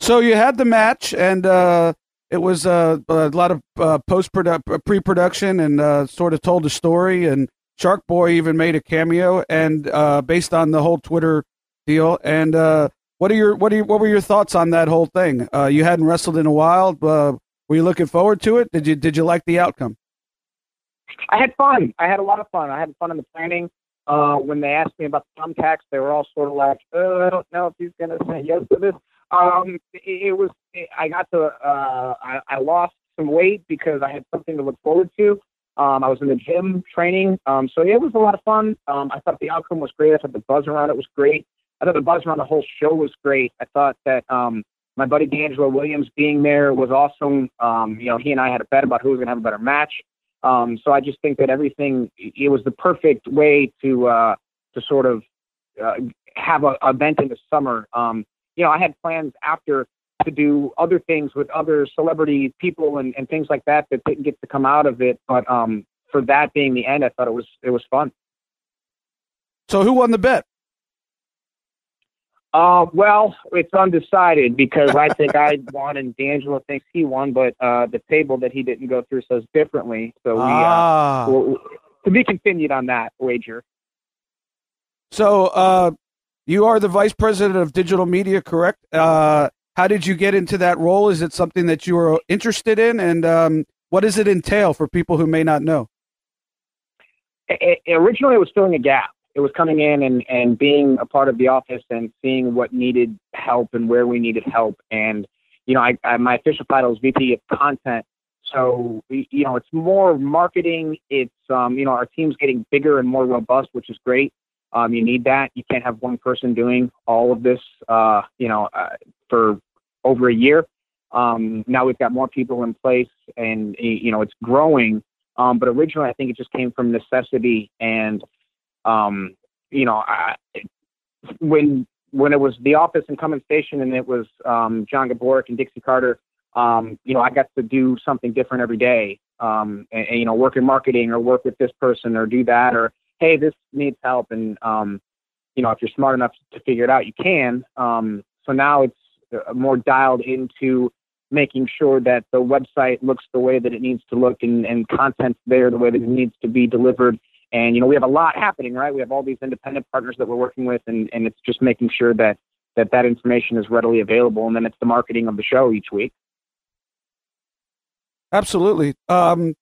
So you had the match, and uh, it was uh, a lot of uh, post-produ- pre-production, and uh, sort of told a story, and Shark Boy even made a cameo, and uh, based on the whole Twitter deal. And uh, what are your what are your, what were your thoughts on that whole thing? Uh, you hadn't wrestled in a while. Uh, were you looking forward to it? Did you did you like the outcome? I had fun. I had a lot of fun. I had fun in the planning. Uh, when they asked me about the thumbtacks, they were all sort of like, "Oh, I don't know if he's going to say yes to this." Um, it, it was. It, I got to. Uh, I, I lost some weight because I had something to look forward to. Um, I was in the gym training, um, so yeah, it was a lot of fun. Um, I thought the outcome was great. I thought the buzz around it was great. I thought the buzz around the whole show was great. I thought that um, my buddy D'Angelo Williams being there was awesome. Um, you know, he and I had a bet about who was going to have a better match. Um, so I just think that everything, it was the perfect way to uh, to sort of uh, have a, an event in the summer. Um, you know, I had plans after to do other things with other celebrity people and, and things like that that didn't get to come out of it. But um, for that being the end, I thought it was it was fun. So who won the bet? Uh, well, it's undecided because I think I won and D'Angelo thinks he won, but uh, the table that he didn't go through says differently. So we ah. uh, we'll, to be continued on that wager. So uh, you are the vice president of digital media, correct? Uh, How did you get into that role? Is it something that you were interested in? And um, what does it entail for people who may not know? It, it, originally, it was filling a gap. It was coming in and, and being a part of the office and seeing what needed help and where we needed help. And, you know, I, I, my official title is V P of content. So, you know, it's more marketing. It's, um, you know, our team's getting bigger and more robust, which is great. Um, you need that. You can't have one person doing all of this, uh, you know, uh, for over a year. Um, now we've got more people in place and, you know, it's growing. Um, but originally, I think it just came from necessity. And, um, you know, I, when when it was the office in Cummins Station and it was um, John Gaborik and Dixie Carter, um, you know, I got to do something different every day, um, and, and, you know, work in marketing or work with this person or do that or, hey, this needs help. And, um, you know, if you're smart enough to figure it out, you can. Um, so now it's more dialed into making sure that the website looks the way that it needs to look and, and content's there the way that it needs to be delivered. And, you know, we have a lot happening, right? We have all these independent partners that we're working with, and, and it's just making sure that, that that information is readily available. And then it's the marketing of the show each week. Absolutely. Um,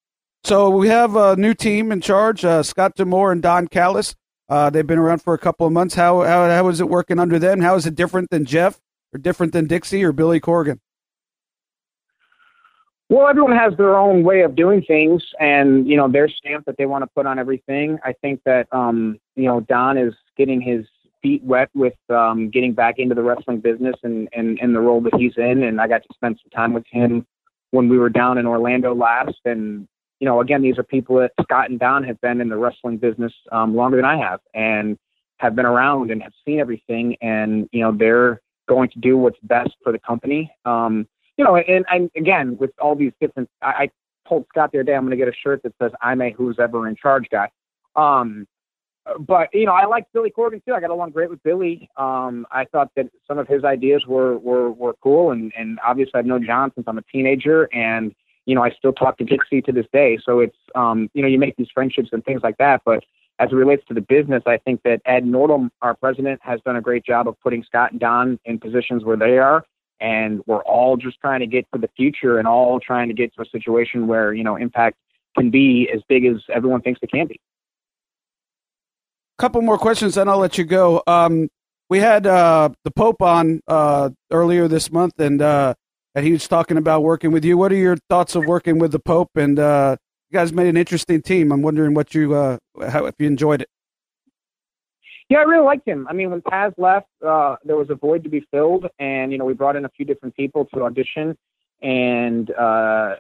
So we have a new team in charge, uh, Scott D'Amore and Don Callis. Uh, they've been around for a couple of months. How, how how is it working under them? How is it different than Jeff or different than Dixie or Billy Corgan? Well, everyone has their own way of doing things and, you know, their stamp that they want to put on everything. I think that, um, you know, Don is getting his feet wet with um, getting back into the wrestling business and, and, and the role that he's in. And I got to spend some time with him when we were down in Orlando last, and you know, again, these are people that Scott and Don have been in the wrestling business um, longer than I have, and have been around and have seen everything. And, you know, they're going to do what's best for the company. Um, you know, and, and again, with all these different, I, I told Scott the other day, I'm going to get a shirt that says, I'm a who's ever in charge guy. Um, but, you know, I liked Billy Corgan too. I got along great with Billy. Um, I thought that some of his ideas were, were, were cool. And, and obviously I've known John since I'm a teenager, and, you know, I still talk to Dixie to this day. So it's, um, you know, you make these friendships and things like that. But as it relates to the business, I think that Ed Nordholm, our president, has done a great job of putting Scott and Don in positions where they are. And we're all just trying to get to the future, and all trying to get to a situation where, you know, Impact can be as big as everyone thinks it can be. Couple more questions, then I'll let you go. Um, we had uh, the Pope on uh, earlier this month, and uh, and he was talking about working with you. What are your thoughts of working with the Pope? And uh, you guys made an interesting team. I'm wondering what you uh, how if you enjoyed it. Yeah, I really liked him. I mean, when Taz left, uh, there was a void to be filled, and, you know, we brought in a few different people to audition, and uh,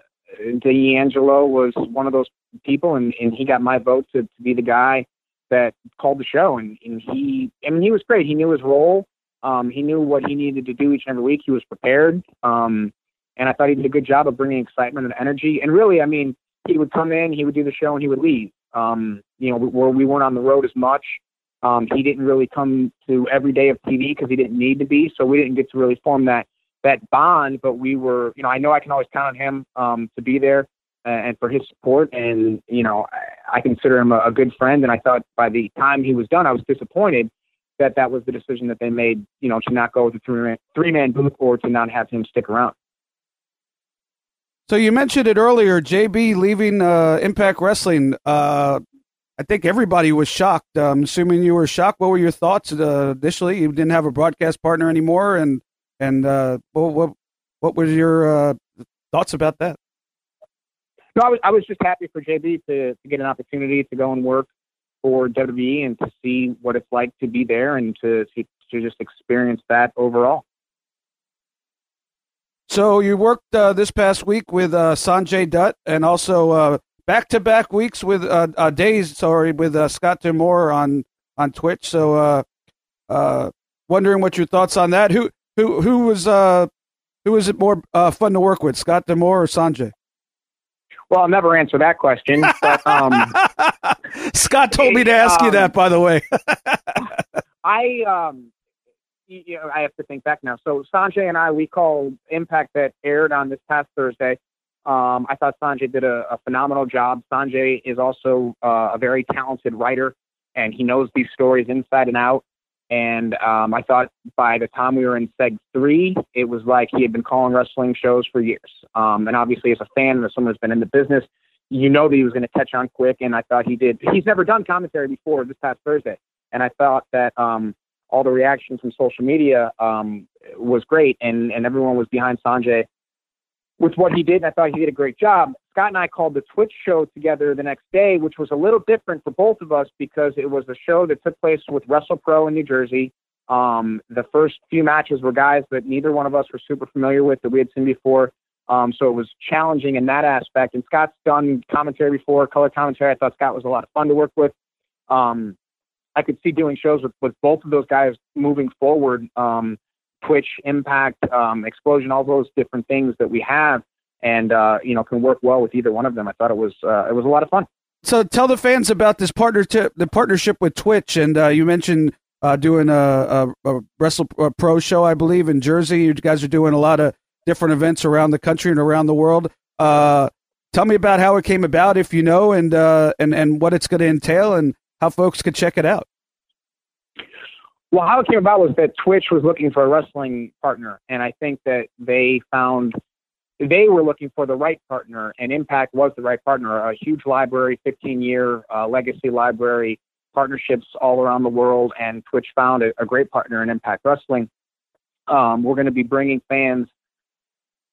D'Angelo was one of those people, and, and he got my vote to, to be the guy that called the show, and, and he, I mean, he was great. He knew his role. Um, he knew what he needed to do each and every week. He was prepared, um, and I thought he did a good job of bringing excitement and energy, and really, I mean, he would come in, he would do the show, and he would leave. Um, you know, we, we weren't on the road as much. Um, he didn't really come to every day of T V because he didn't need to be. So we didn't get to really form that, that bond, but we were, you know, I know I can always count on him um, to be there and, and for his support. And, you know, I, I consider him a, a good friend. And I thought by the time he was done, I was disappointed that that was the decision that they made, you know, to not go with the three man, three man booth, or to not have him stick around. So you mentioned it earlier, J B leaving uh, Impact Wrestling. Uh, I think everybody was shocked. I'm assuming you were shocked. What were your thoughts uh, initially? You didn't have a broadcast partner anymore, and and uh, what what what were your uh, thoughts about that? No, I was I was just happy for J B to, to get an opportunity to go and work for W W E and to see what it's like to be there and to to, to just experience that overall. So you worked uh, this past week with uh, Sanjay Dutt, and also. Uh, Back-to-back weeks with uh, uh, days, sorry, with uh, Scott D'Amore on on Twitch. So, uh, uh, wondering what your thoughts on that. Who who who was uh, who was it more uh, fun to work with, Scott D'Amore or Sanjay? Well, I'll never answer that question. But, um, Scott told me to ask um, you that, by the way. I um, you know, I have to think back now. So Sanjay and I, we called Impact that aired on this past Thursday. Um, I thought Sanjay did a, a phenomenal job. Sanjay is also uh, a very talented writer, and he knows these stories inside and out. And um, I thought by the time we were in Seg three, it was like he had been calling wrestling shows for years. Um, and obviously, as a fan and as someone who's been in the business, you know that he was going to catch on quick, and I thought he did. He's never done commentary before this past Thursday, and I thought that um, all the reaction from social media um, was great, and, and everyone was behind Sanjay with what he did, and I thought he did a great job. Scott and I called the Twitch show together the next day, which was a little different for both of us because it was a show that took place with WrestlePro in New Jersey. Um, the first few matches were guys that neither one of us were super familiar with that we had seen before, um, so it was challenging in that aspect. And Scott's done commentary before, color commentary. I thought Scott was a lot of fun to work with. Um, I could see doing shows with, with both of those guys moving forward, um, Twitch, Impact, um, Explosion, all those different things that we have, and uh, you know, can work well with either one of them. I thought it was uh, it was a lot of fun. So tell the fans about this partnership, the partnership with Twitch, and uh, you mentioned uh, doing a, a, a WrestlePro show, I believe, in Jersey. You guys are doing a lot of different events around the country and around the world. Uh, tell me about how it came about, if you know, and uh, and and what it's going to entail, and how folks could check it out. Well, how it came about was that Twitch was looking for a wrestling partner, and I think that they found they were looking for the right partner, and Impact was the right partner. A huge library, fifteen-year uh, legacy library, partnerships all around the world, and Twitch found a, a great partner in Impact Wrestling. Um, we're going to be bringing fans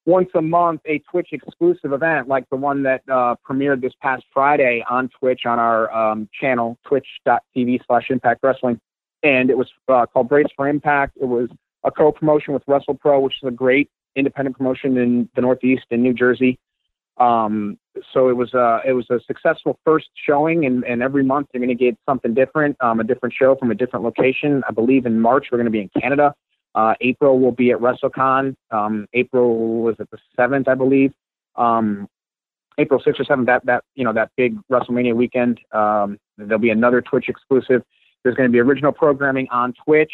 once a month a Twitch-exclusive event like the one that uh, premiered this past Friday on Twitch on our um, channel, twitch.tv slash Impact Wrestling. And it was uh, called Brace for Impact. It was a co-promotion with WrestlePro, which is a great independent promotion in the Northeast in New Jersey. Um, so it was uh, it was a successful first showing, and, and every month they're going to get something different, um, a different show from a different location. I believe in March we're going to be in Canada. Uh, April will be at WrestleCon. Um, April was it the seventh, I believe. Um, April sixth or seventh. That that you know that big WrestleMania weekend. Um, there'll be another Twitch exclusive. There's going to be original programming on Twitch.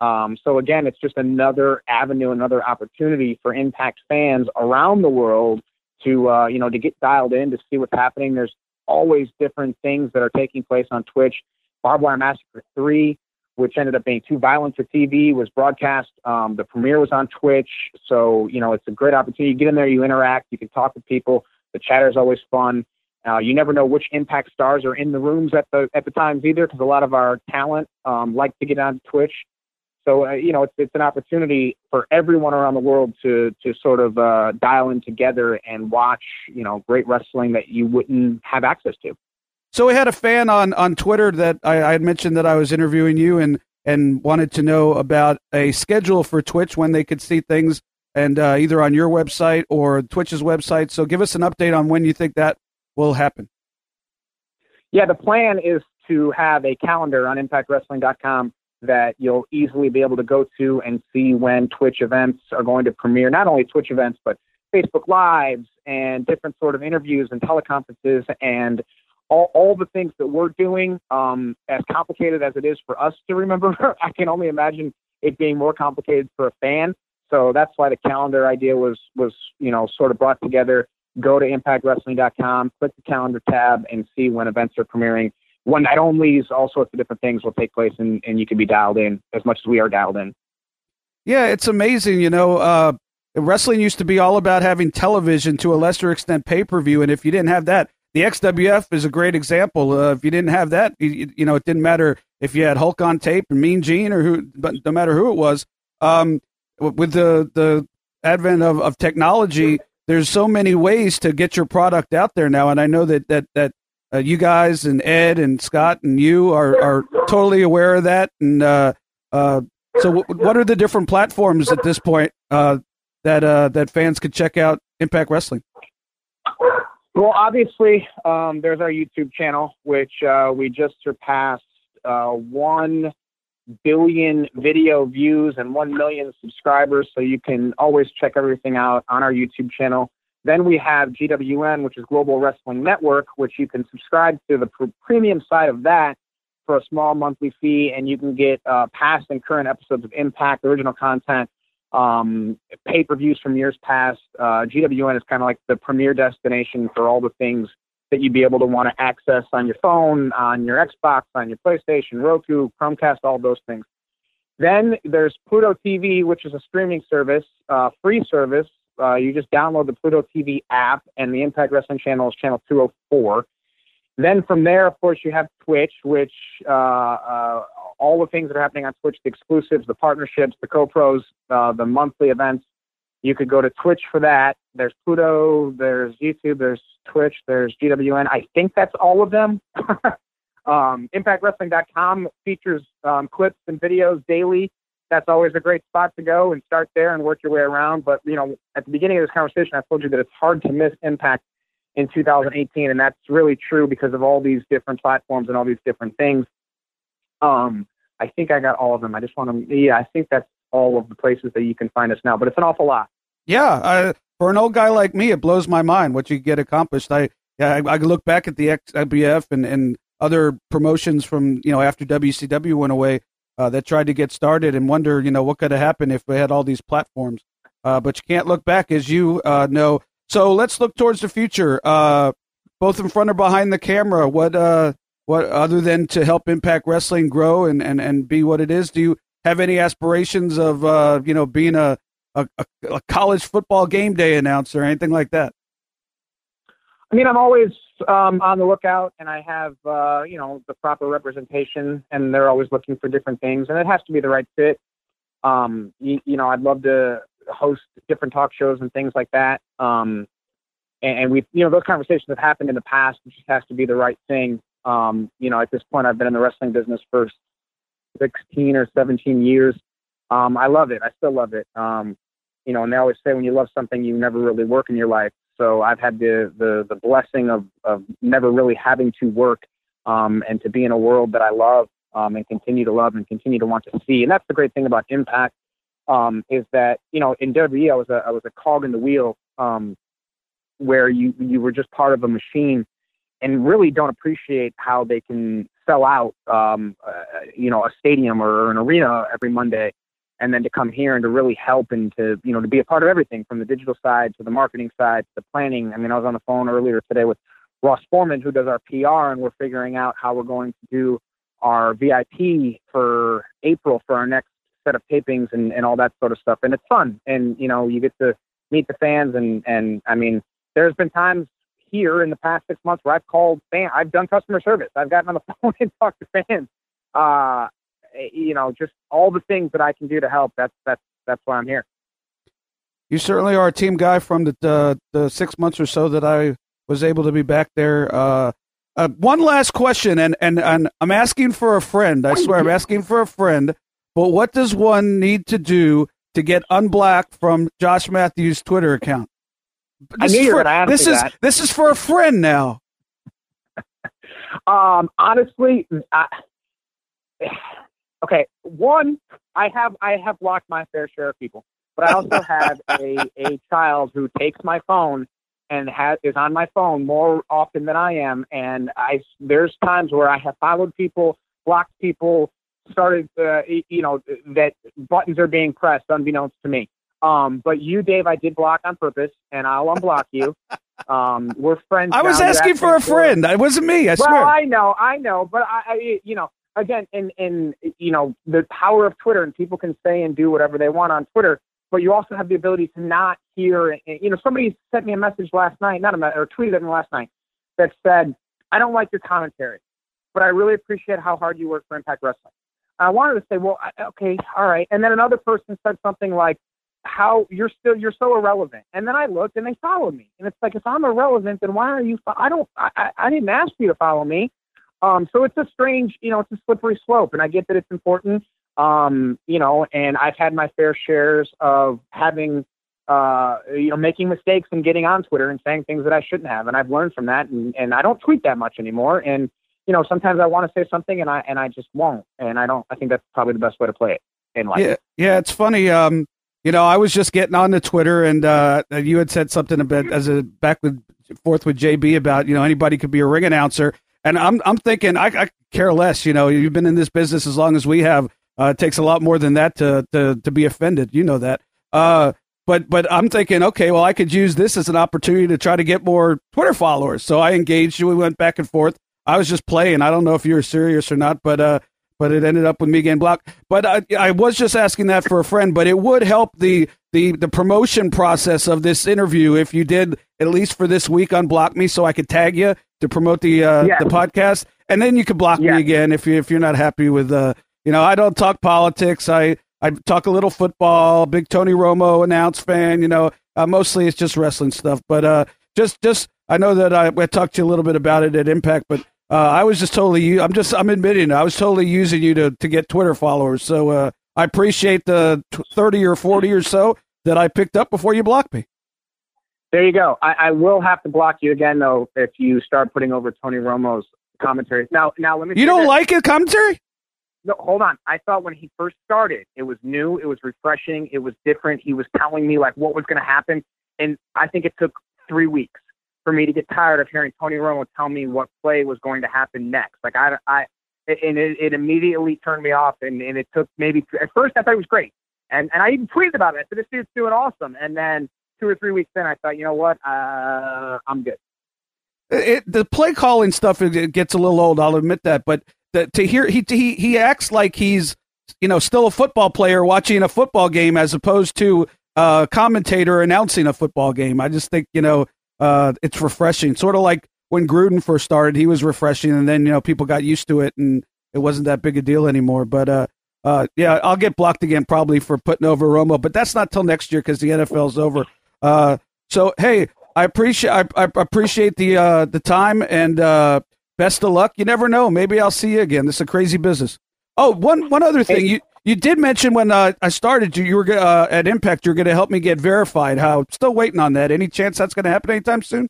Um, so again, it's just another avenue, another opportunity for Impact fans around the world to, uh, you know, to get dialed in, to see what's happening. There's always different things that are taking place on Twitch. Barbed Wire Massacre three, which ended up being too violent for T V, was broadcast. Um, the premiere was on Twitch. So, you know, it's a great opportunity. You get in there, you interact, you can talk with people. The chatter is always fun. Uh, you never know which Impact stars are in the rooms at the at the times either, because a lot of our talent um, like to get on Twitch. So, uh, you know, it's it's an opportunity for everyone around the world to to sort of uh, dial in together and watch, you know, great wrestling that you wouldn't have access to. So we had a fan on, on Twitter that I, I had mentioned that I was interviewing you and, and wanted to know about a schedule for Twitch, when they could see things, and uh, either on your website or Twitch's website. So give us an update on when you think that will happen. Yeah, the plan is to have a calendar on impact wrestling dot com that you'll easily be able to go to and see when Twitch events are going to premiere. Not only Twitch events, but Facebook Lives and different sort of interviews and teleconferences and all, all the things that we're doing. Um, as complicated as it is for us to remember, I can only imagine it being more complicated for a fan. So that's why the calendar idea was, was, you know, sort of brought together. Go to impact wrestling dot com, click the calendar tab, and see when events are premiering. One night onlys, all sorts of different things will take place, and, and you can be dialed in as much as we are dialed in. Yeah, it's amazing. You know, uh, wrestling used to be all about having television, to a lesser extent pay-per-view, and if you didn't have that, the X W F is a great example. Uh, if you didn't have that, you, you know, it didn't matter if you had Hulk on tape and Mean Gene or who, but no matter who it was. Um, with the, the advent of, of technology, there's so many ways to get your product out there now, and I know that that, that Uh, you guys and Ed and Scott and you are, are totally aware of that. And uh, uh, so w- what are the different platforms at this point uh, that uh, that fans could check out Impact Wrestling? Well, obviously, um, there's our YouTube channel, which uh, we just surpassed uh, one billion video views and one million subscribers. So you can always check everything out on our YouTube channel. Then we have G W N, which is Global Wrestling Network, which you can subscribe to the pr- premium side of that for a small monthly fee, and you can get uh, past and current episodes of Impact, original content, um, pay-per-views from years past. Uh, G W N is kind of like the premier destination for all the things that you'd be able to want to access on your phone, on your Xbox, on your PlayStation, Roku, Chromecast, all those things. Then there's Pluto T V, which is a streaming service, uh, free service. Uh, you just download the Pluto T V app, and the Impact Wrestling channel is channel two oh four. Then from there, of course, you have Twitch, which uh, uh, all the things that are happening on Twitch, the exclusives, the partnerships, the co-pros, uh, the monthly events. You could go to Twitch for that. There's Pluto, there's YouTube, there's Twitch, there's G W N. I think that's all of them. um, impact wrestling dot com features um, clips and videos daily. That's always a great spot to go and start there and work your way around. But, you know, at the beginning of this conversation, I told you that it's hard to miss Impact in two thousand eighteen. And that's really true because of all these different platforms and all these different things. Um, I think I got all of them. I just want to, yeah, I think that's all of the places that you can find us now, but it's an awful lot. Yeah. I, for an old guy like me, it blows my mind what you get accomplished. I, I, I look back at the X W F and, and other promotions from, you know, after W C W went away, Uh, that tried to get started, and wonder, you know, what could have happened if we had all these platforms. Uh, but you can't look back, as you uh, know. So let's look towards the future, uh, both in front or behind the camera. What, uh, what other than to help Impact Wrestling grow and, and, and be what it is? Do you have any aspirations of, uh, you know, being a, a, a college football game day announcer or anything like that? I mean, I'm always um, on the lookout, and I have, uh, you know, the proper representation, and they're always looking for different things, and it has to be the right fit. Um, you, you know, I'd love to host different talk shows and things like that. Um, and, and we, you know, those conversations have happened in the past. It just has to be the right thing. Um, you know, at this point, I've been in the wrestling business for sixteen or seventeen years. Um, I love it. I still love it. Um, you know, and they always say when you love something, you never really work in your life. So I've had the, the, the blessing of, of never really having to work, um, and to be in a world that I love, um, and continue to love and continue to want to see. And that's the great thing about Impact, um, is that, you know, in W W E, I was a, I was a cog in the wheel, um, where you, you were just part of a machine and really don't appreciate how they can sell out, um, uh, you know, a stadium or an arena every Monday. And then to come here and to really help and to, you know, to be a part of everything from the digital side to the marketing side, to the planning. I mean, I was on the phone earlier today with Ross Foreman, who does our P R, and we're figuring out how we're going to do our V I P for April for our next set of tapings and, and all that sort of stuff. And it's fun. And, you know, you get to meet the fans. And, and I mean, there's been times here in the past six months where I've called fans, I've done customer service. I've gotten on the phone and talked to fans. Uh, you know, just all the things that I can do to help. That's, that's, that's why I'm here. You certainly are a team guy from the, uh, the six months or so that I was able to be back there. Uh, uh, one last question. And, and, and I'm asking for a friend. I swear I'm asking for a friend, but what does one need to do to get unblocked from Josh Mathews' Twitter account? This I knew you were going to ask this me is, that. This is for a friend now. um, honestly, I, Okay, one, I have I have blocked my fair share of people, but I also have a, a child who takes my phone and has, is on my phone more often than I am, and I there's times where I have followed people, blocked people, started, uh, you know, that buttons are being pressed unbeknownst to me. Um, but you, Dave, I did block on purpose, and I'll unblock you. Um, we're friends. I was asking for a friend. It wasn't me, I well, swear. Well, I know, I know, but I, I you know, Again, in, in, you know, the power of Twitter, and people can say and do whatever they want on Twitter, but you also have the ability to not hear, you know, somebody sent me a message last night, not a message, or tweeted at me last night that said, I don't like your commentary, but I really appreciate how hard you work for Impact Wrestling. I wanted to say, well, okay, all right. And then another person said something like, how you're still, you're so irrelevant. And then I looked and they followed me. And it's like, if I'm irrelevant, then why are you, fo- I don't, I, I didn't ask you to follow me. Um, so it's a strange, you know, it's a slippery slope, and I get that it's important, um, you know, and I've had my fair shares of having, uh, you know, making mistakes and getting on Twitter and saying things that I shouldn't have. And I've learned from that, and, and I don't tweet that much anymore. And, you know, sometimes I want to say something and I, and I just won't. And I don't, I think that's probably the best way to play it in life. Yeah. Yeah. It's funny. Um, you know, I was just getting on to Twitter, and, uh, you had said something about as a back with forth with J B about, you know, anybody could be a ring announcer. And I'm I'm thinking I, I care less. You know, you've been in this business as long as we have. Uh, it takes a lot more than that to to to be offended. You know that. Uh, but but I'm thinking, okay, well, I could use this as an opportunity to try to get more Twitter followers. So I engaged you. We went back and forth. I was just playing. I don't know if you were serious or not, but uh, but it ended up with me getting blocked. But I I was just asking that for a friend. But it would help the the the promotion process of this interview if you did, at least for this week, unblock me so I could tag you to promote the uh, yes. the podcast, and then you can block yes. me again if you if you're not happy with uh you know I don't talk politics. I I talk a little football. Big Tony Romo announce fan. You know uh, mostly it's just wrestling stuff. But uh just just I know that I, I talked to you a little bit about it at Impact. But uh, I was just totally I'm just I'm admitting I was totally using you to to get Twitter followers. So uh, I appreciate the t- thirty or forty or so that I picked up before you blocked me. There you go. I, I will have to block you again, though, if you start putting over Tony Romo's commentary. Now, now let me. You don't this. like his commentary? No, hold on. I thought when he first started, it was new, it was refreshing, it was different. He was telling me like what was going to happen, and I think it took three weeks for me to get tired of hearing Tony Romo tell me what play was going to happen next. Like I, I, and it, it immediately turned me off, and, and it took maybe at first I thought it was great, and and I even tweeted about it. I said this dude's doing awesome, and then two or three weeks in, I thought, you know what, uh, I'm good. It, the play calling stuff, it, it gets a little old. I'll admit that, but the, to hear he he he acts like he's you know still a football player watching a football game as opposed to a uh, commentator announcing a football game. I just think you know uh, it's refreshing, sort of like when Gruden first started. He was refreshing, and then you know people got used to it, and it wasn't that big a deal anymore. But uh, uh, yeah, I'll get blocked again probably for putting over Romo, but that's not till next year because the N F L's over. Uh, so, hey, I appreciate, I, I appreciate the, uh, the time and, uh, best of luck. You never know. Maybe I'll see you again. This is a crazy business. Oh, one, one other thing. You, You did mention when uh, I started, you were uh, at Impact, you're going to help me get verified. How? Still waiting on that. Any chance that's going to happen anytime soon?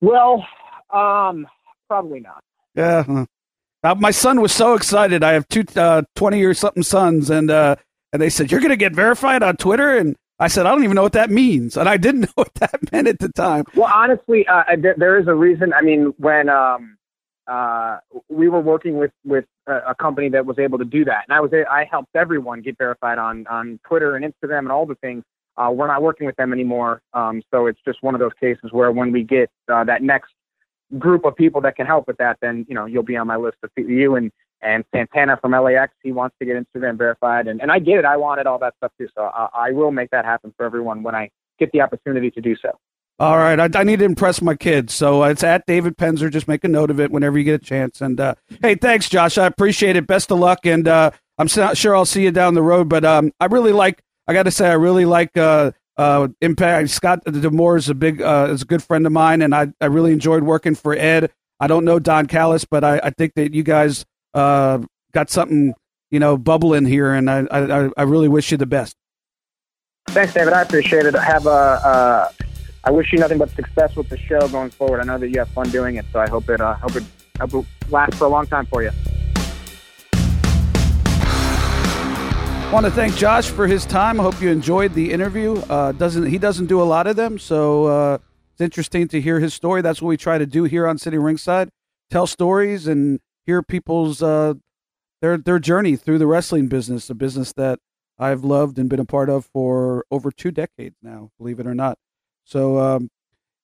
Well, um, probably not. Yeah. Uh, my son was so excited. I have two uh, twenty-year-something sons, and uh, and they said, you're going to get verified on Twitter? And I said, I don't even know what that means. And I didn't know what that meant at the time. Well, honestly, uh, there, there is a reason. I mean, when um, uh, we were working with, with a, a company that was able to do that, and I was I helped everyone get verified on, on Twitter and Instagram and all the things. Uh, we're not working with them anymore. Um, so it's just one of those cases where when we get uh, that next group of people that can help with that, then, you know, you'll be on my list of you and, and Santana from L A X. He wants to get Instagram verified. And, and I get it. I wanted all that stuff too. So I, I will make that happen for everyone when I get the opportunity to do so. All right. I, I need to impress my kids. So it's at David Penzer. Just make a note of it whenever you get a chance. And, uh, hey, thanks, Josh. I appreciate it. Best of luck. And, uh, I'm so, sure I'll see you down the road, but, um, I really like, I got to say, I really like, uh, Uh, Impact. Scott Demore is a big, uh, is a good friend of mine, and I, I really enjoyed working for Ed. I don't know Don Callis, but I, I think that you guys uh, got something, you know, bubbling here, and I, I I really wish you the best. Thanks, David. I appreciate it. I have a, uh, I wish you nothing but success with the show going forward. I know that you have fun doing it, so I hope it, uh, hope it, hope it lasts for a long time for you. I want to thank Josh for his time. I hope you enjoyed the interview. Uh, doesn't he doesn't do a lot of them, so uh, it's interesting to hear his story. That's what we try to do here on City Ringside, tell stories and hear people's uh, their their journey through the wrestling business, a business that I've loved and been a part of for over two decades now, believe it or not. So um,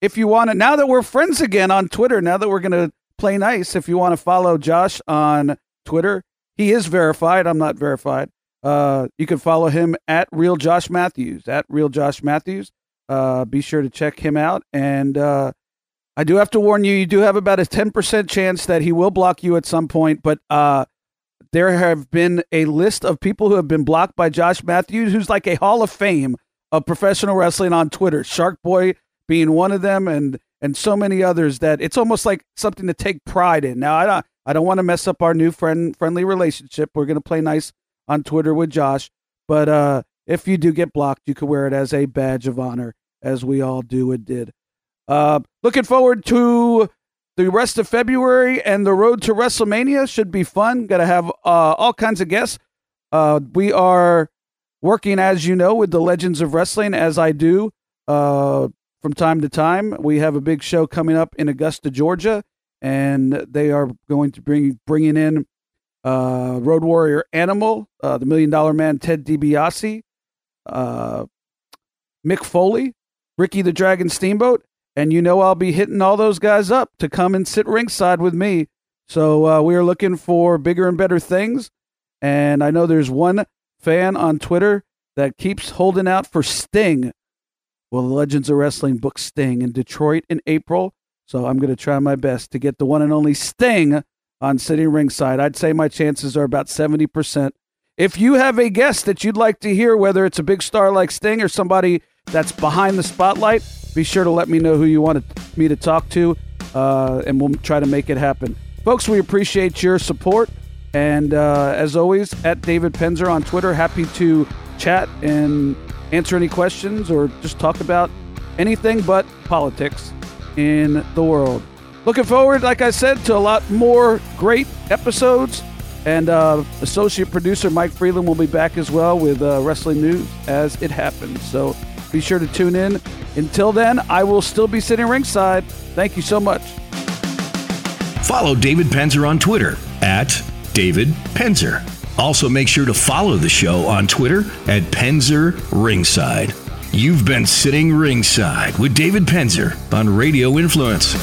if you want to, now that we're friends again on Twitter, now that we're going to play nice, if you want to follow Josh on Twitter, he is verified. I'm not verified. Uh, you can follow him at Real Josh Mathews, at Real Josh Mathews. Uh, be sure to check him out. And uh, I do have to warn you, you do have about a ten percent chance that he will block you at some point. But uh, there have been a list of people who have been blocked by Josh Mathews, who's like a Hall of Fame of professional wrestling on Twitter. Shark Boy being one of them, and and so many others that it's almost like something to take pride in. Now, I don't, I don't want to mess up our new friend friendly relationship. We're going to play nice on Twitter with Josh, but uh, if you do get blocked, you can wear it as a badge of honor, as we all do and did. Uh, looking forward to the rest of February, and the road to WrestleMania should be fun. Got to have uh, all kinds of guests. Uh, we are working, as you know, with the Legends of Wrestling, as I do uh, from time to time. We have a big show coming up in Augusta, Georgia, and they are going to bring bringing in Uh, Road Warrior Animal, uh, the Million Dollar Man, Ted DiBiase, uh, Mick Foley, Ricky the Dragon Steamboat, and you know I'll be hitting all those guys up to come and sit ringside with me. So uh, we are looking for bigger and better things, and I know there's one fan on Twitter that keeps holding out for Sting. Well, the Legends of Wrestling booked Sting in Detroit in April, so I'm going to try my best to get the one and only Sting on City Ringside. I'd say my chances are about seventy percent. If you have a guest that you'd like to hear, whether it's a big star like Sting or somebody that's behind the spotlight, be sure to let me know who you want me to talk to, uh, and we'll try to make it happen. Folks, we appreciate your support, and uh, as always, at David Penzer on Twitter, happy to chat and answer any questions or just talk about anything but politics in the world. Looking forward, like I said, to a lot more great episodes. And uh, associate producer Mike Freeland will be back as well with uh, wrestling news as it happens. So be sure to tune in. Until then, I will still be sitting ringside. Thank you so much. Follow David Penzer on Twitter at David Penzer. Also, make sure to follow the show on Twitter at Penzer Ringside. You've been sitting ringside with David Penzer on Radio Influence.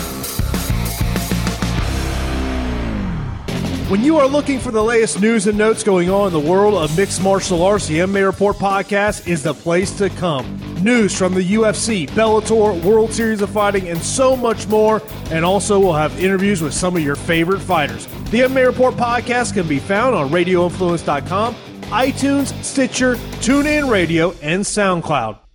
When you are looking for the latest news and notes going on in the world of mixed martial arts, the M M A Report podcast is the place to come. News from the U F C, Bellator, World Series of Fighting, and so much more. And also, we'll have interviews with some of your favorite fighters. The M M A Report podcast can be found on radio influence dot com, iTunes, Stitcher, TuneIn Radio, and SoundCloud.